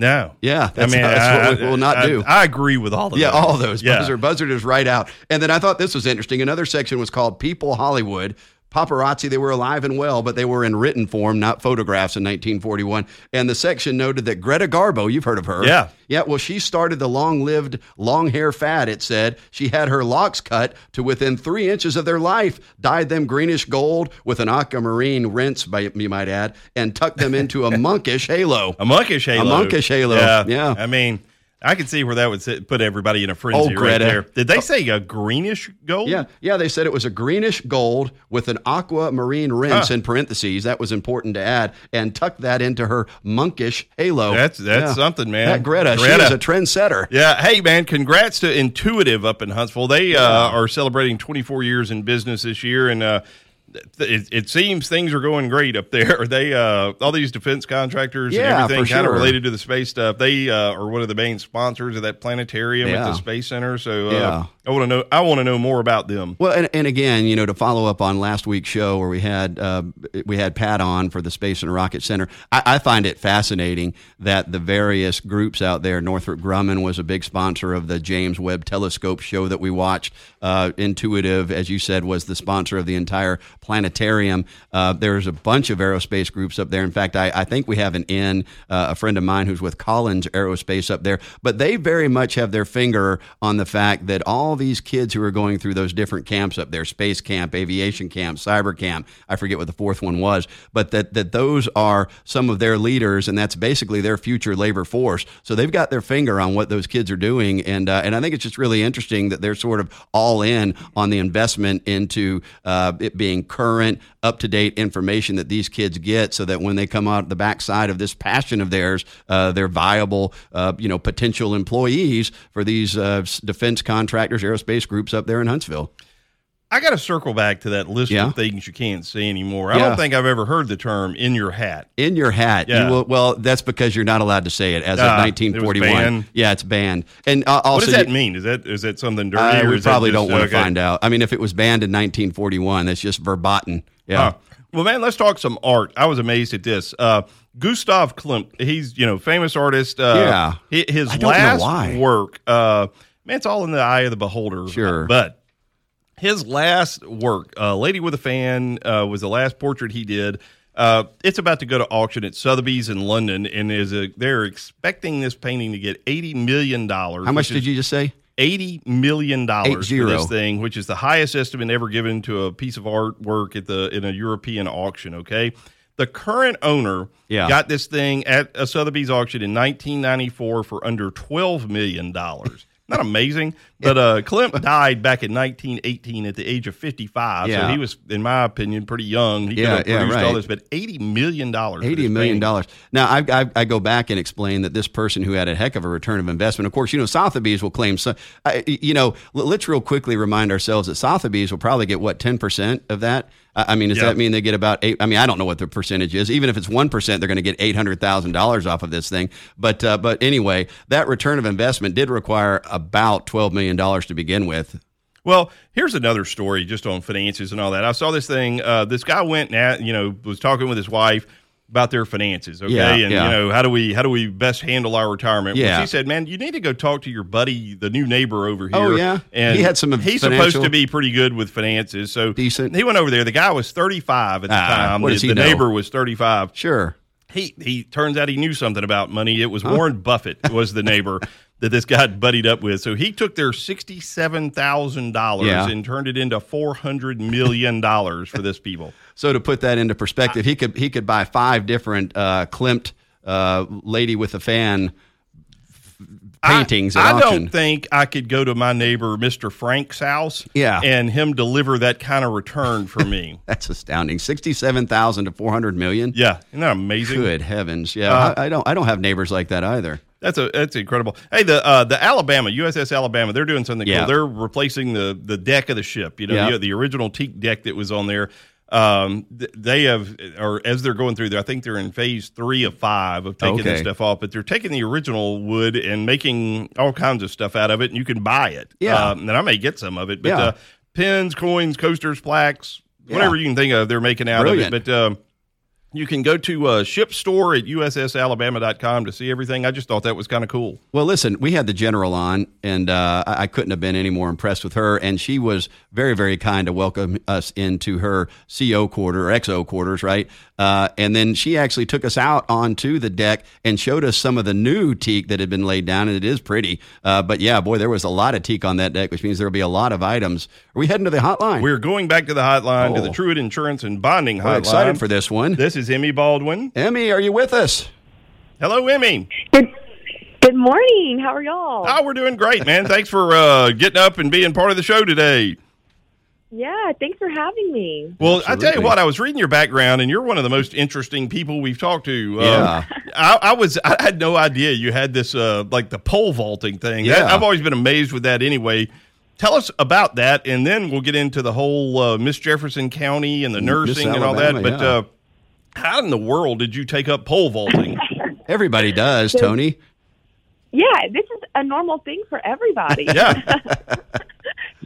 No. Yeah. That's, I mean, that's I, what we will not I, do. I, I agree with all of yeah, those. Yeah, all of those. Yeah. Buzzard, Buzzard is right out. And then I thought this was interesting. Another section was called People Hollywood. Paparazzi, they were alive and well, but they were in written form, not photographs in nineteen forty-one. And the section noted that Greta Garbo, you've heard of her. Yeah. Yeah, well, she started the long-lived long hair fad, it said. She had her locks cut to within three inches of their life, dyed them greenish gold with an aquamarine rinse, by, you might add, and tucked them into a monkish halo. A monkish halo. A monkish halo, yeah. yeah. I mean... I could see where that would sit, put everybody in a frenzy oh, right there. Did they say a greenish gold? Yeah, yeah. They said it was a greenish gold with an aquamarine rinse huh. in parentheses. That was important to add, and tucked that into her monkish halo. That's that's yeah. something, man. That Greta, Greta, she is a trendsetter. Yeah. Hey, man, congrats to Intuitive up in Huntsville. They yeah. uh, are celebrating twenty-four years in business this year, and uh, It, it seems things are going great up there. They uh, all these defense contractors yeah, and everything kind of sure. related to the space stuff. They uh, are one of the main sponsors of that planetarium yeah. at the Space Center. So uh, yeah. I want to know. I want to know more about them. Well, and, and again, you know, to follow up on last week's show where we had uh, we had Pat on for the Space and Rocket Center. I, I find it fascinating that the various groups out there. Northrop Grumman was a big sponsor of the James Webb Telescope show that we watched. Uh, Intuitive, as you said, was the sponsor of the entire planetarium. Uh, there's a bunch of aerospace groups up there. In fact, I, I think we have an in, uh, a friend of mine who's with Collins Aerospace up there, but they very much have their finger on the fact that all these kids who are going through those different camps up there, space camp, aviation camp, cyber camp, I forget what the fourth one was, but that, that those are some of their leaders, and that's basically their future labor force. So they've got their finger on what those kids are doing. And, uh, and I think it's just really interesting that they're sort of all in on the investment into uh, it being current, up-to-date information that these kids get so that when they come out the backside of this passion of theirs, uh, they're viable, uh, you know, potential employees for these uh, defense contractors, aerospace groups up there in Huntsville. I got to circle back to that list yeah. of things you can't see anymore. I yeah. don't think I've ever heard the term "in your hat." In your hat. Yeah. You will, well, that's because you're not allowed to say it as uh, of nineteen forty-one. It yeah, it's banned. And uh, also, what does that you, mean? Is that is that something dirty? Uh, or we probably just, don't want to okay. find out. I mean, if it was banned in nineteen forty-one, that's just verboten. Yeah. Uh, well, man, let's talk some art. I was amazed at this. Uh, Gustav Klimt. He's you know famous artist. Uh, yeah. His I don't last know why. work. Uh, man, it's all in the eye of the beholder. Sure, but. his last work, uh, Lady with a Fan, uh, was the last portrait he did. Uh, it's about to go to auction at Sotheby's in London, and is a, they're expecting this painting to get eighty million dollars. How much did you just say? eighty million dollars for this thing, which is the highest estimate ever given to a piece of artwork at the in a European auction, okay? The current owner yeah. got this thing at a Sotheby's auction in nineteen ninety-four for under twelve million dollars. Not amazing, but uh, Klimt died back in nineteen eighteen at the age of fifty-five, yeah. so he was, in my opinion, pretty young. He yeah, could have produced yeah, right. all this, but eighty million dollars. eighty million dollars. Painting. Now, I, I I go back and explain that this person who had a heck of a return of investment, of course, you know, Sotheby's will claim, so, uh, you know, let's real quickly remind ourselves that Sotheby's will probably get, what, ten percent of that? I mean, does yep. that mean they get about eight? I mean, I don't know what the percentage is. Even if it's one percent, they're going to get eight hundred thousand dollars off of this thing. But uh, but anyway, that return of investment did require about twelve million dollars to begin with. Well, here's another story just on finances and all that. I saw this thing. Uh, this guy went and, you know, was talking with his wife about their finances, okay? Yeah, and, yeah. you know, how do we how do we best handle our retirement? Yeah. Well, she said, man, you need to go talk to your buddy, the new neighbor over here. Oh, yeah? And he had some he's financial... supposed to be pretty good with finances. So decent. He went over there. The guy was thirty-five at the ah, time. What does he the know? Neighbor was thirty-five. Sure. He, he turns out he knew something about money. It was huh? Warren Buffett was the neighbor that this guy buddied up with. So he took their sixty-seven thousand dollars yeah. and turned it into four hundred million dollars for this people. So to put that into perspective, I, he could he could buy five different uh, Klimt uh, Lady with a Fan paintings I, at I auction. Don't think I could go to my neighbor, Mister Frank's house, yeah. and him deliver that kind of return for me. That's astounding. sixty-seven thousand dollars to four hundred million dollars? Yeah. Isn't that amazing? Good heavens. Yeah, uh, I, I don't I don't have neighbors like that either. That's a that's incredible. Hey, the uh, the Alabama, U S S Alabama, they're doing something yeah. cool. They're replacing the the deck of the ship. You know, yeah. the, the original teak deck that was on there. Um, they have, or as they're going through there, I think they're in phase three of five of taking okay. this stuff off, but they're taking the original wood and making all kinds of stuff out of it, and you can buy it. Yeah. Um, and I may get some of it, but yeah. uh, pins, coins, coasters, plaques, whatever yeah. you can think of, they're making out Brilliant. Of it. But um, you can go to uh, ship store at U S S alabama dot com to see everything. I just thought that was kind of cool. Well, listen, we had the general on, and uh, I couldn't have been any more impressed with her. And she was very, very kind to welcome us into her C O quarter or X O quarters, right? Uh, and then she actually took us out onto the deck and showed us some of the new teak that had been laid down, and it is pretty. Uh, but, yeah, boy, there was a lot of teak on that deck, which means there will be a lot of items. Are we heading to the hotline? We're going back to the hotline, oh. to the Truett Insurance and Bonding Hotline. We're excited for this one. This is Emee Baldwin. Emee, are you with us? Hello, Emee. Good, good morning. How are y'all? Oh, we're doing great, man. Thanks for uh, getting up and being part of the show today. Yeah, thanks for having me. Well, Absolutely. I tell you what, I was reading your background, and you're one of the most interesting people we've talked to. Yeah. Um, I, I was, I had no idea you had this, uh, like the pole vaulting thing. Yeah. That, I've always been amazed with that anyway. Tell us about that, and then we'll get into the whole uh, Miss Jefferson County and the nursing and all that. But yeah. uh, how in the world did you take up pole vaulting? Everybody does, Tony. Yeah, this is a normal thing for everybody. Yeah.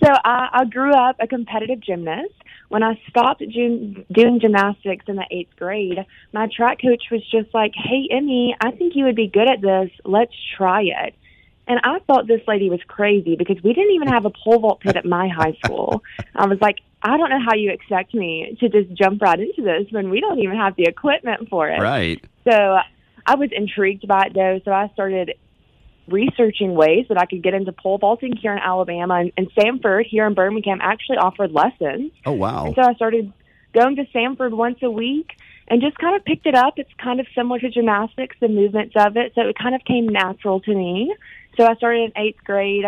So I, I grew up a competitive gymnast. When I stopped gym, doing gymnastics in the eighth grade, my track coach was just like, hey, Emee, I think you would be good at this. Let's try it. And I thought this lady was crazy because we didn't even have a pole vault pit at my high school. I was like, I don't know how you expect me to just jump right into this when we don't even have the equipment for it. Right. So I was intrigued by it, though, so I started researching ways that I could get into pole vaulting here in Alabama, and, and Samford here in Birmingham actually offered lessons. Oh, wow. And so I started going to Samford once a week and just kind of picked it up. It's kind of similar to gymnastics, the movements of it, so it kind of came natural to me. So I started in eighth grade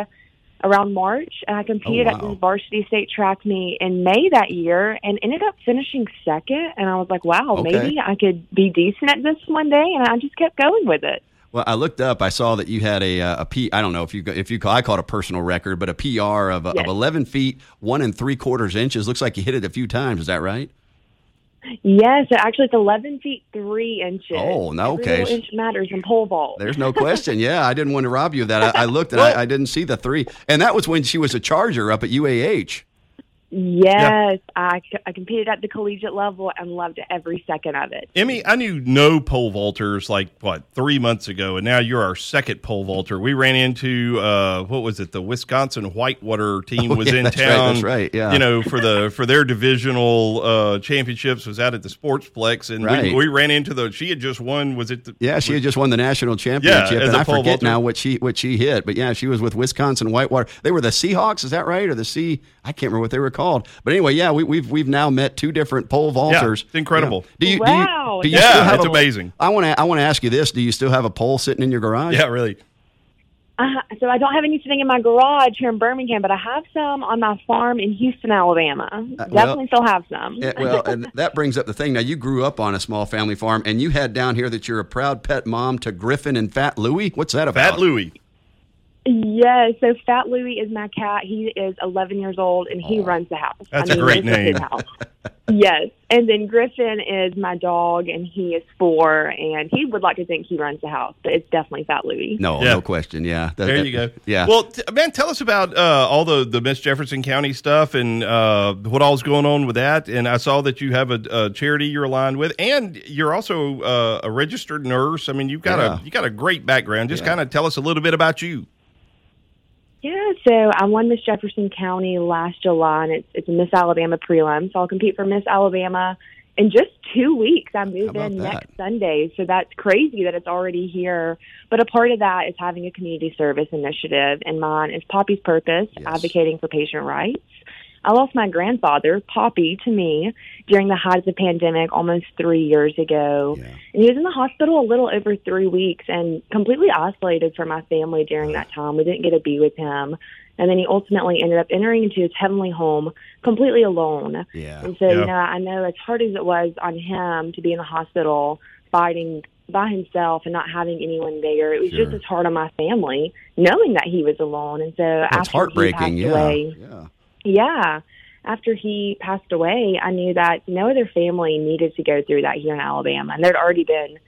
around March, and I competed oh, wow. at the varsity state track meet in May that year and ended up finishing second, and I was like, wow, okay. maybe I could be decent at this one day, and I just kept going with it. Well, I looked up. I saw that you had a a P. I don't know if you if you call. I call it a personal record, but a P R of yes. of eleven feet one and three quarters inches. Looks like you hit it a few times. Is that right? Yes, actually, it's eleven feet three inches. Oh, no, okay. Every inch matters in pole vault. There's no question. Yeah, I didn't want to rob you of that. I, I looked and I, I didn't see the three, and that was when she was a Charger up at U A H. Yes, yeah. I, I competed at the collegiate level and loved every second of it. Emee, I knew no pole vaulters like, what, three months ago, and now you're our second pole vaulter. We ran into, uh, what was it, the Wisconsin Whitewater team oh, was yeah, in that's town. Right, that's right, yeah. You know, for, the, for their divisional uh, championships, was out at the Sportsplex, and right. we, we ran into the, she had just won, was it? The, yeah, she was, had just won the national championship, yeah, and I forget vaulter. now what she what she hit, but yeah, she was with Wisconsin Whitewater. They were the Seahawks, is that right, or the Sea, I can't remember what they were called. Called. But anyway, yeah, we, we've we've now met two different pole vaulters. Yeah, it's incredible. Yeah. Do you, wow. Do you, do you yeah, still have it's a, amazing. I want to I want to ask you this. Do you still have a pole sitting in your garage? Yeah, really. Uh, so I don't have any sitting in my garage here in Birmingham, but I have some on my farm in Houston, Alabama. Uh, Definitely well, still have some. Yeah, well, and that brings up the thing. Now, you grew up on a small family farm, and you had down here that you're a proud pet mom to Griffin and Fat Louie. What's that about? Fat Louie. Yeah, so Fat Louie is my cat. He is eleven years old, and he oh, runs the house. That's I mean, a great name. Yes, and then Griffin is my dog, and he is four, and he would like to think he runs the house, but it's definitely Fat Louie. No, yeah. no question, yeah. That, there that, you go. Yeah. Well, t- man, tell us about uh, all the, the Miss Jefferson County stuff and uh, what all's going on with that, and I saw that you have a, a charity you're aligned with, and you're also uh, a registered nurse. I mean, you've got, yeah. a, you've got a great background. Just yeah. kind of tell us a little bit about you. Yeah, so I won Miss Jefferson County last July, and it's it's a Miss Alabama prelim, so I'll compete for Miss Alabama in just two weeks. I move in that? next Sunday, so that's crazy that it's already here. But a part of that is having a community service initiative, and mine is Poppy's Purpose, yes. advocating for patient rights. I lost my grandfather, Poppy, to me during the height of the pandemic almost three years ago. Yeah. And he was in the hospital a little over three weeks and completely isolated from my family during that time. We didn't get to be with him. And then he ultimately ended up entering into his heavenly home completely alone. Yeah. And so, yeah. you know, I know as hard as it was on him to be in the hospital fighting by himself and not having anyone there, it was sure. just as hard on my family knowing that he was alone. And so That's after heartbreaking. he passed yeah. away... Yeah. Yeah. After he passed away, I knew that no other family needed to go through that here in Alabama. And there'd already been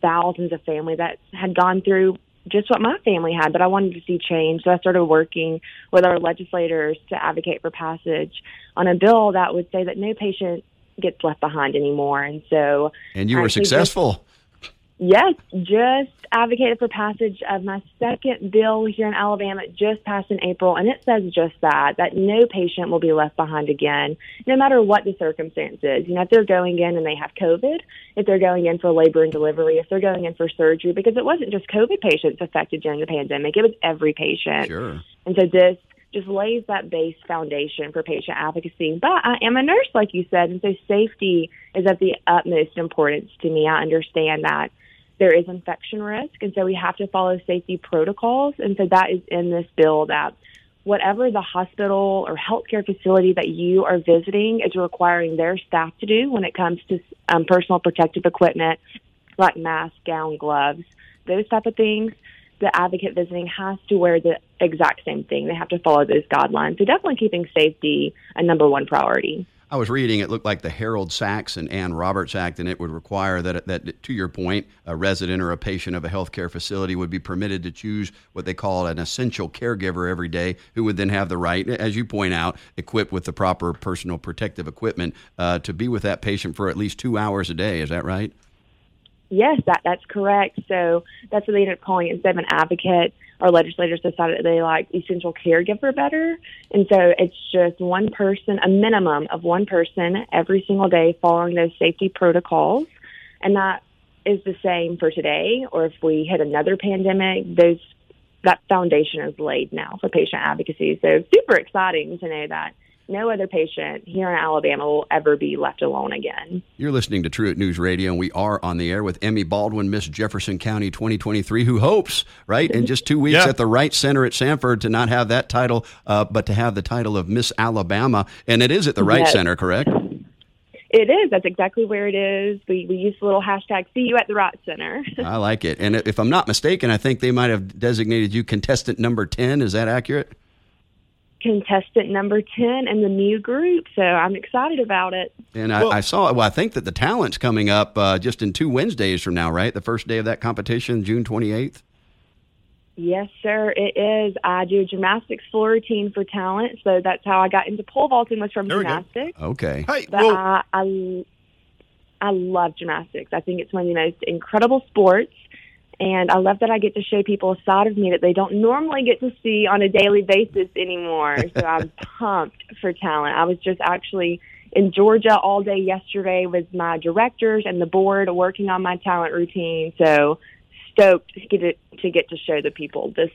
thousands of families that had gone through just what my family had, but I wanted to see change. So I started working with our legislators to advocate for passage on a bill that would say that no patient gets left behind anymore. And so... And you were successful. Just, yes. Just advocated for passage of my second bill here in Alabama. It just passed in April, and it says just that, that no patient will be left behind again, no matter what the circumstances. You know, if they're going in and they have COVID, if they're going in for labor and delivery, if they're going in for surgery, because it wasn't just COVID patients affected during the pandemic. It was every patient. Sure. And so this just lays that base foundation for patient advocacy. But I am a nurse, like you said, and so safety is of the utmost importance to me. I understand that there is infection risk, and so we have to follow safety protocols. And so that is in this bill, that whatever the hospital or healthcare facility that you are visiting is requiring their staff to do when it comes to um, personal protective equipment, like masks, gown, gloves, those type of things, the advocate visiting has to wear the exact same thing. They have to follow those guidelines. So definitely keeping safety a number one priority. I was reading, it looked like the Harold Sachs and Ann Roberts Act, and it would require that, that, to your point, a resident or a patient of a healthcare facility would be permitted to choose what they call an essential caregiver every day, who would then have the right, as you point out, equipped with the proper personal protective equipment, uh, to be with that patient for at least two hours a day. Is that right? Yes, that, that's correct. So that's what they ended up calling it. Instead of an advocate, our legislators decided that they like essential caregiver better. And so it's just one person, a minimum of one person every single day following those safety protocols. And that is the same for today. Or if we hit another pandemic, those that foundation is laid now for patient advocacy. So super exciting to know that no other patient here in Alabama will ever be left alone again. You're listening to Truett News Radio, and we are on the air with Emee Baldwin, Miss Jefferson County twenty twenty-three, who hopes, right, in just two weeks yeah. at the Wright Center at Sanford to not have that title, uh, but to have the title of Miss Alabama. And it is at the Wright yes. Center, correct? It is. That's exactly where it is. We we use the little hashtag, see you at the Wright Center. I like it. And if I'm not mistaken, I think they might have designated you contestant number ten. Is that accurate? Contestant number ten in the new group, so I'm excited about it. And I, well, I saw, well, I think that the talent's coming up uh, just in two Wednesdays from now, right? The first day of that competition, June twenty-eighth? Yes, sir, it is. I do a gymnastics floor routine for talent, so that's how I got into pole vaulting, was from there gymnastics. Okay. Hey, but well, I, I, I love gymnastics. I think it's one of the most incredible sports, and I love that I get to show people a side of me that they don't normally get to see on a daily basis anymore, so I'm pumped for talent. I was just actually in Georgia all day yesterday with my directors and the board working on my talent routine, so stoked to get, it, to get to show the people this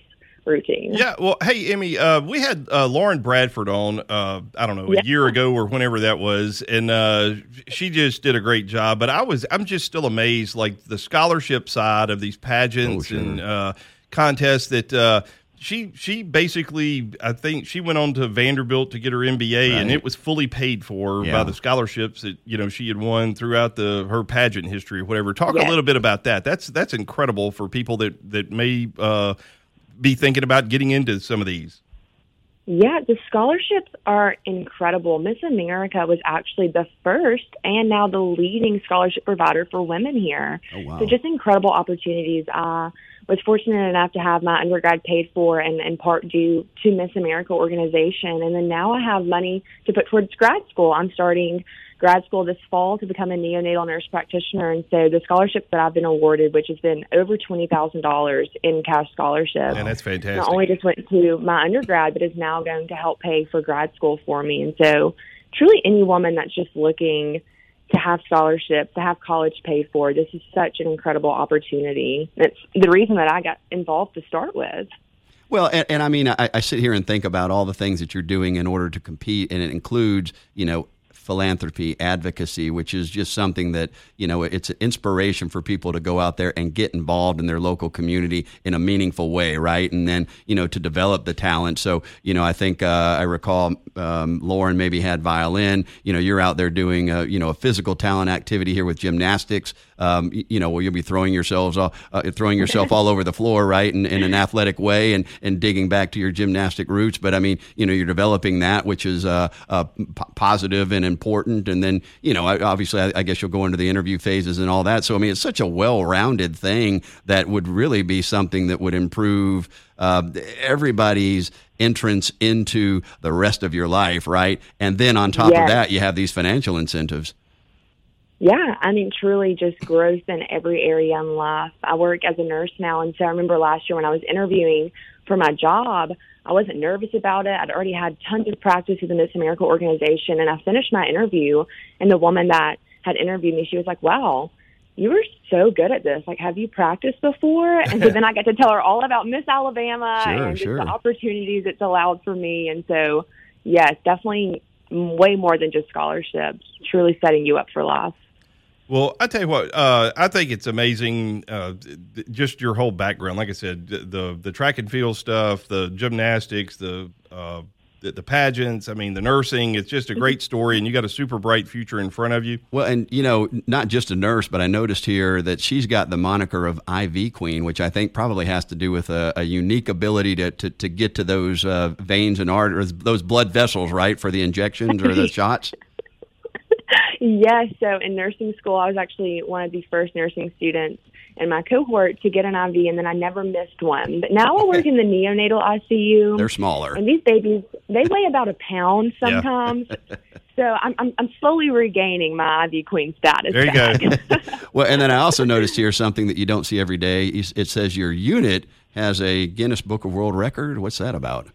routine. Yeah, well, hey, Emee, uh, we had uh, Lauren Bradford on, uh, I don't know, a yeah. year ago or whenever that was, and uh, she just did a great job. But I was, I'm just still amazed, like the scholarship side of these pageants oh, sure. and uh, contests that uh, she she basically, I think she went on to Vanderbilt to get her M B A, right. and it was fully paid for yeah. by the scholarships that, you know, she had won throughout the her pageant history or whatever. Talk yeah. a little bit about that. That's that's incredible for people that that may uh, be thinking about getting into some of these. Yeah, the scholarships are incredible. Miss America was actually the first and now the leading scholarship provider for women here. Oh, wow. So just incredible opportunities. I uh, was fortunate enough to have my undergrad paid for and in part due to Miss America organization. And then now I have money to put towards grad school. I'm starting grad school this fall to become a neonatal nurse practitioner. And so the scholarship that I've been awarded, which has been over twenty thousand dollars in cash scholarship. And that's fantastic. Not only just went to my undergrad, but is now going to help pay for grad school for me. And so truly any woman that's just looking to have scholarships, to have college paid for, this is such an incredible opportunity. It's the reason that I got involved to start with. Well, and, and I mean, I, I sit here and think about all the things that you're doing in order to compete, and it includes, you know, philanthropy, advocacy, which is just something that, you know, it's an inspiration for people to go out there and get involved in their local community in a meaningful way, right? And then, you know, to develop the talent. So, you know, I think uh, I recall um, Lauren maybe had violin. You know, you're out there doing, a, you know, a physical talent activity here with gymnastics. Um, you know, where you'll be throwing yourselves, all, uh, throwing yourself all over the floor, right, in, in an athletic way, and, and digging back to your gymnastic roots. But I mean, you know, you're developing that, which is uh, uh, p- positive and important. And then, you know, I, obviously, I, I guess you'll go into the interview phases and all that. So I mean, it's such a well-rounded thing that would really be something that would improve uh, everybody's entrance into the rest of your life, right? And then on top yeah. of that, you have these financial incentives. Yeah, I mean, truly just growth in every area in life. I work as a nurse now, and so I remember last year when I was interviewing for my job, I wasn't nervous about it. I'd already had tons of practice with the Miss America organization, and I finished my interview, and the woman that had interviewed me, she was like, wow, you were so good at this. Like, have you practiced before? And so then I got to tell her all about Miss Alabama sure, and sure. just the opportunities it's allowed for me. And so, yes, definitely way more than just scholarships, truly setting you up for life. Well, I tell you what, uh, I think it's amazing, uh, th- just your whole background. Like I said, th- the the track and field stuff, the gymnastics, the, uh, the the pageants. I mean, the nursing. It's just a great story, and you got a super bright future in front of you. Well, and you know, not just a nurse, but I noticed here that she's got the moniker of I V Queen, which I think probably has to do with a, a unique ability to, to to get to those uh, veins and arteries, those blood vessels, right, for the injections or the shots. Yes, so in nursing school, I was actually one of the first nursing students in my cohort to get an I V, and then I never missed one. But now I work in the neonatal I C U. They're smaller. And these babies, they weigh about a pound sometimes. Yeah. So I'm, I'm I'm slowly regaining my I V Queen status. There you back. Go. Well, and then I also noticed here something that you don't see every day. It says your unit has a Guinness Book of World Record. What's that about?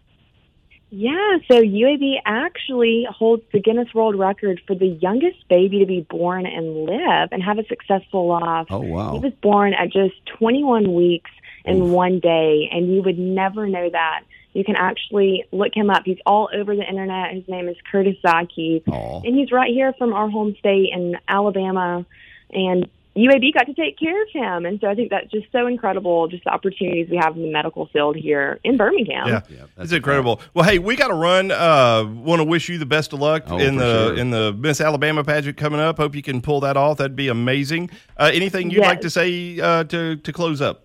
Yeah, so U A B actually holds the Guinness World Record for the youngest baby to be born and live and have a successful life. Oh, wow. He was born at just twenty-one weeks and Oof. one day, and you would never know that. You can actually look him up. He's all over the internet. His name is Curtis Zaki, Aww. and he's right here from our home state in Alabama, and U A B got to take care of him, and so I think that's just so incredible, just the opportunities we have in the medical field here in Birmingham. Yeah, yeah that's incredible. Cool. Well, hey, we got to run. Uh, want to wish you the best of luck oh, in the sure. in the Miss Alabama pageant coming up. Hope you can pull that off. That'd be amazing. Uh, anything you'd yes. like to say uh, to to close up?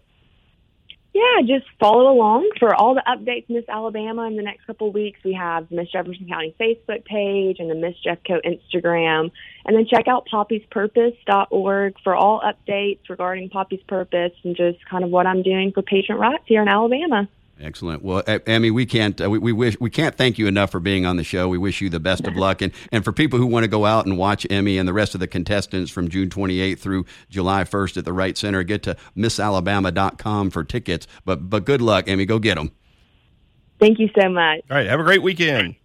Yeah, just follow along for all the updates, Miss Alabama, in the next couple of weeks. We have Miss Jefferson County Facebook page and the Miss Jeffco Instagram. And then check out poppies purpose dot org for all updates regarding Poppy's Purpose and just kind of what I'm doing for patient rights here in Alabama. Excellent. Well, Emee, we can't uh, we, we wish we can't thank you enough for being on the show. We wish you the best of luck, and and for people who want to go out and watch Emee and the rest of the contestants from June twenty-eighth through July first at the Wright Center, get to miss alabama dot com for tickets. But but good luck, Emee. Go get them. Thank you so much. All right, have a great weekend.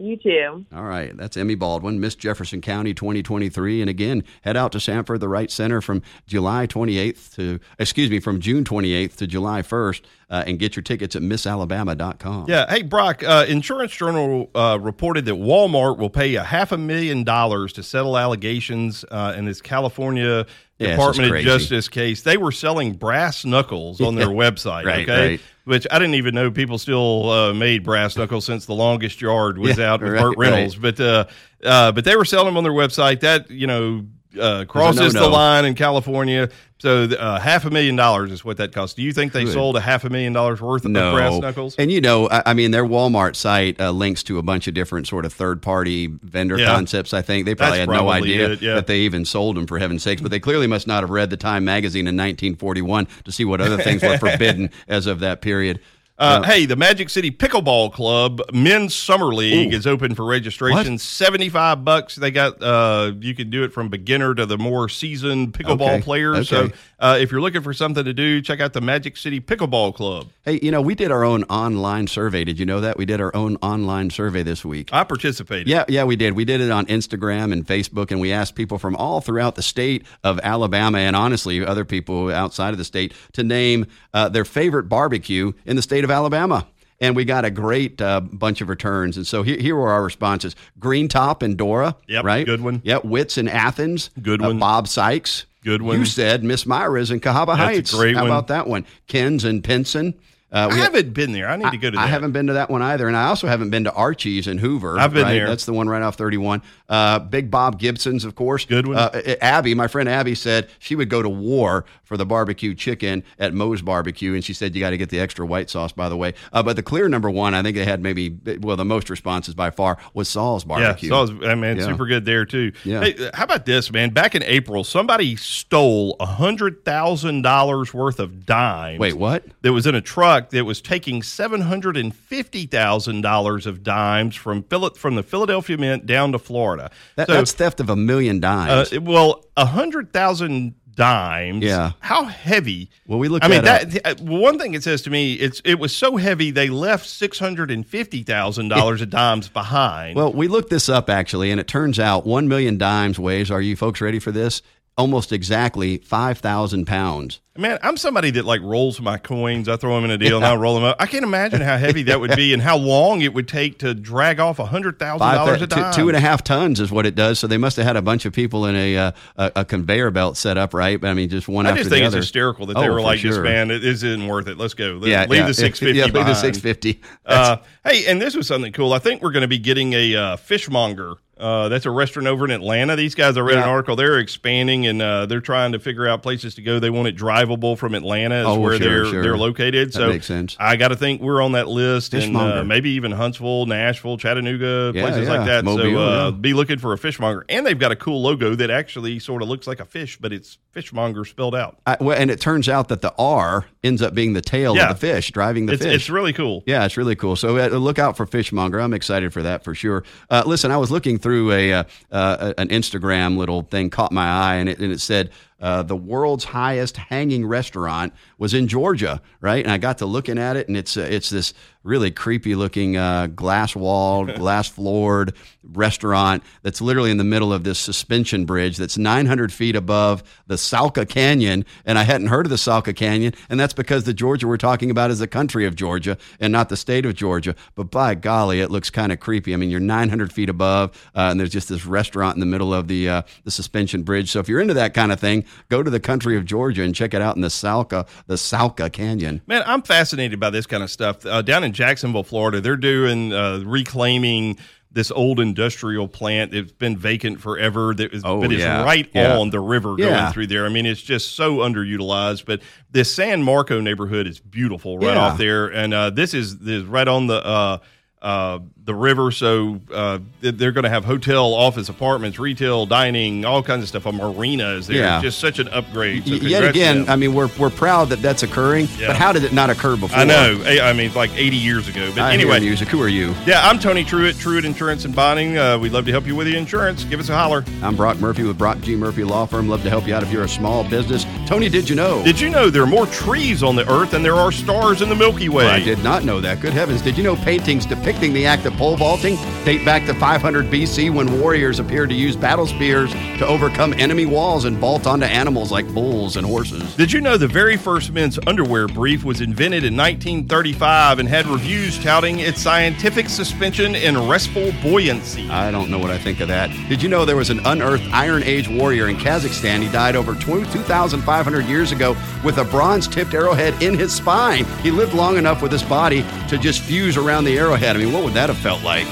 You too. All right. That's Emee Baldwin, Miss Jefferson County twenty twenty-three. And again, head out to Sanford, the Wright Center from July twenty-eighth to, excuse me, from June twenty-eighth to July first, uh, and get your tickets at miss alabama dot com. Yeah. Hey, Brock, uh, Insurance Journal uh, reported that Walmart will pay a half a million dollars to settle allegations uh, in this California yeah, Department of Justice case. They were selling brass knuckles on their website. Right, okay. Right. Which I didn't even know people still uh, made brass knuckles since The Longest Yard was yeah, out with right, Burt Reynolds. Right. But uh, uh, but they were selling them on their website. That, you know, uh, crosses the line in California. So uh, half a million dollars is what that costs. Do you think they Good. sold a half a million dollars worth of no. brass knuckles? And, you know, I, I mean, their Walmart site uh, links to a bunch of different sort of third-party vendor yeah. concepts, I think. They probably That's had probably no idea it, yeah. that they even sold them, for heaven's sakes. But they clearly must not have read the Time magazine in nineteen forty-one to see what other things were forbidden as of that period. Uh, uh, hey, the Magic City Pickleball Club Men's Summer League ooh. is open for registration. What? seventy-five bucks. They got uh, you can do it from beginner to the more seasoned pickleball okay. players. Okay. So uh, if you're looking for something to do, check out the Magic City Pickleball Club. Hey, you know, we did our own online survey. Did you know that? We did our own online survey this week. I participated. Yeah, yeah, we did. We did it on Instagram and Facebook, and we asked people from all throughout the state of Alabama, and honestly, other people outside of the state, to name uh, their favorite barbecue in the state of Alabama, and we got a great uh, bunch of returns. And so here, here were our responses: Green Top and Dora, yep, right? Good one. Yep, Wits in Athens, good one. Uh, Bob Sykes, good one. You said Miss Myra's in Cahaba That's Heights. A great How one. about that one? Ken's in Pinson. Uh, I haven't ha- been there. I need I, to go to that. I haven't been to that one either. And I also haven't been to Archie's in Hoover. I've been right? there. That's the one right off thirty-one. Uh, Big Bob Gibson's, of course. Good one. Uh, Abby, my friend Abby, said she would go to war for the barbecue chicken at Moe's Barbecue. And she said, you got to get the extra white sauce, by the way. Uh, but the clear number one, I think they had maybe, well, the most responses by far, was Saul's Barbecue. Yeah, Saul's, I mean, yeah. super good there, too. Yeah. Hey, how about this, man? Back in April, somebody stole one hundred thousand dollars worth of dimes. Wait, what? That was in a truck that was taking seven hundred fifty thousand dollars of dimes from Phil- from the Philadelphia Mint down to Florida. That, so, that's theft of a million dimes. Uh, well, one hundred thousand dimes. Yeah. How heavy? Well, we looked I mean, that, that one thing it says to me, it's it was so heavy they left six hundred fifty thousand dollars of dimes behind. Well, we looked this up, actually, and it turns out one million dimes weighs, are you folks ready for this? Almost exactly five thousand pounds. Man, I'm somebody that, like, rolls my coins. I throw them in a deal, yeah. and I roll them up. I can't imagine how heavy that would be and how long it would take to drag off one hundred thousand dollars a dime. Two, two and a half tons is what it does, so they must have had a bunch of people in a uh, a, a conveyor belt set up, right? I mean, just one I after the other. I just think it's hysterical that oh, they were like, sure. this man, it isn't worth it. Let's go. Let's yeah, leave yeah. the six fifty yeah, leave behind. the six fifty. Uh, hey, and this was something cool. I think we're going to be getting a uh, fishmonger. Uh, that's a restaurant over in Atlanta. These guys, I read yeah. an article. They're expanding, and uh, they're trying to figure out places to go. They want it drivable from Atlanta is oh, where sure, they're sure. they're located. That so makes sense. I got to think we're on that list, and uh, maybe even Huntsville, Nashville, Chattanooga, yeah, places yeah. like that. Mobile, so uh, yeah. be looking for a fishmonger. And they've got a cool logo that actually sort of looks like a fish, but it's fishmonger spelled out. I, well, and it turns out that the R ends up being the tail yeah. of the fish, driving the it's, fish. It's really cool. Yeah, it's really cool. So uh, look out for fishmonger. I'm excited for that for sure. Uh, listen, I was looking through through a uh, uh, an Instagram little thing, caught my eye, and it, and it said uh, the world's highest hanging restaurant was in Georgia, right? And I got to looking at it, and it's uh, it's this really creepy looking uh, glass walled, glass floored restaurant that's literally in the middle of this suspension bridge that's nine hundred feet above the Salka Canyon. And I hadn't heard of the Salka Canyon, and that's because the Georgia we're talking about is the country of Georgia and not the state of Georgia. But by golly, it looks kind of creepy. I mean, you're nine hundred feet above, uh, and there's just this restaurant in the middle of the uh, the suspension bridge. So if you're into that kind of thing, go to the country of Georgia and check it out in the Salka the Salka Canyon. Man, I'm fascinated by this kind of stuff. Uh, down in Jacksonville, Florida, they're doing uh, reclaiming this old industrial plant. It's been vacant forever. That is, oh, but it's yeah. right yeah. on the river going yeah. through there. I mean, it's just so underutilized. But this San Marco neighborhood is beautiful right yeah. off there. And uh, this, is, this is right on the uh, uh, the river. So uh, they're going to have hotel, office, apartments, retail, dining, all kinds of stuff. A marina is there. Yeah. It's just such an upgrade. So Yet again, I mean, we're we're proud that that's occurring. Yeah. But how did it not occur before? I know. I mean, like eighty years ago. But I anyway, music. Who are you? Yeah, I'm Tony Truitt, Truitt Insurance and Bonding. Uh, we'd love to help you with your insurance. Give us a holler. I'm Brock Murphy with Brock G. Murphy Law Firm. Love to help you out if you're a small business. Tony, did you know? Did you know there are more trees on the earth than there are stars in the Milky Way? I did not know that. Good heavens. Did you know paintings depicting the act of pole vaulting date back to five hundred B C when warriors appeared to use battle spears to overcome enemy walls and vault onto animals like bulls and horses? Did you know the very first men's underwear brief was invented in nineteen thirty-five and had reviews touting its scientific suspension and restful buoyancy? I don't know what I think of that. Did you know there was an unearthed Iron Age warrior in Kazakhstan? He died over two thousand five hundred years ago with a bronze-tipped arrowhead in his spine. He lived long enough with his body to just fuse around the arrowhead. I mean, what would that have felt like?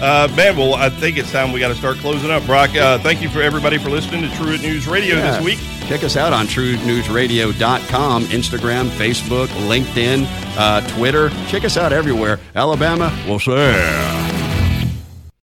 Uh, man, well, I think it's time we got to start closing up, Brock. Uh, thank you for everybody for listening to Truitt News Radio yeah. this week. Check us out on truitt news radio dot com, Instagram, Facebook, LinkedIn, uh, Twitter. Check us out everywhere. Alabama, we'll see.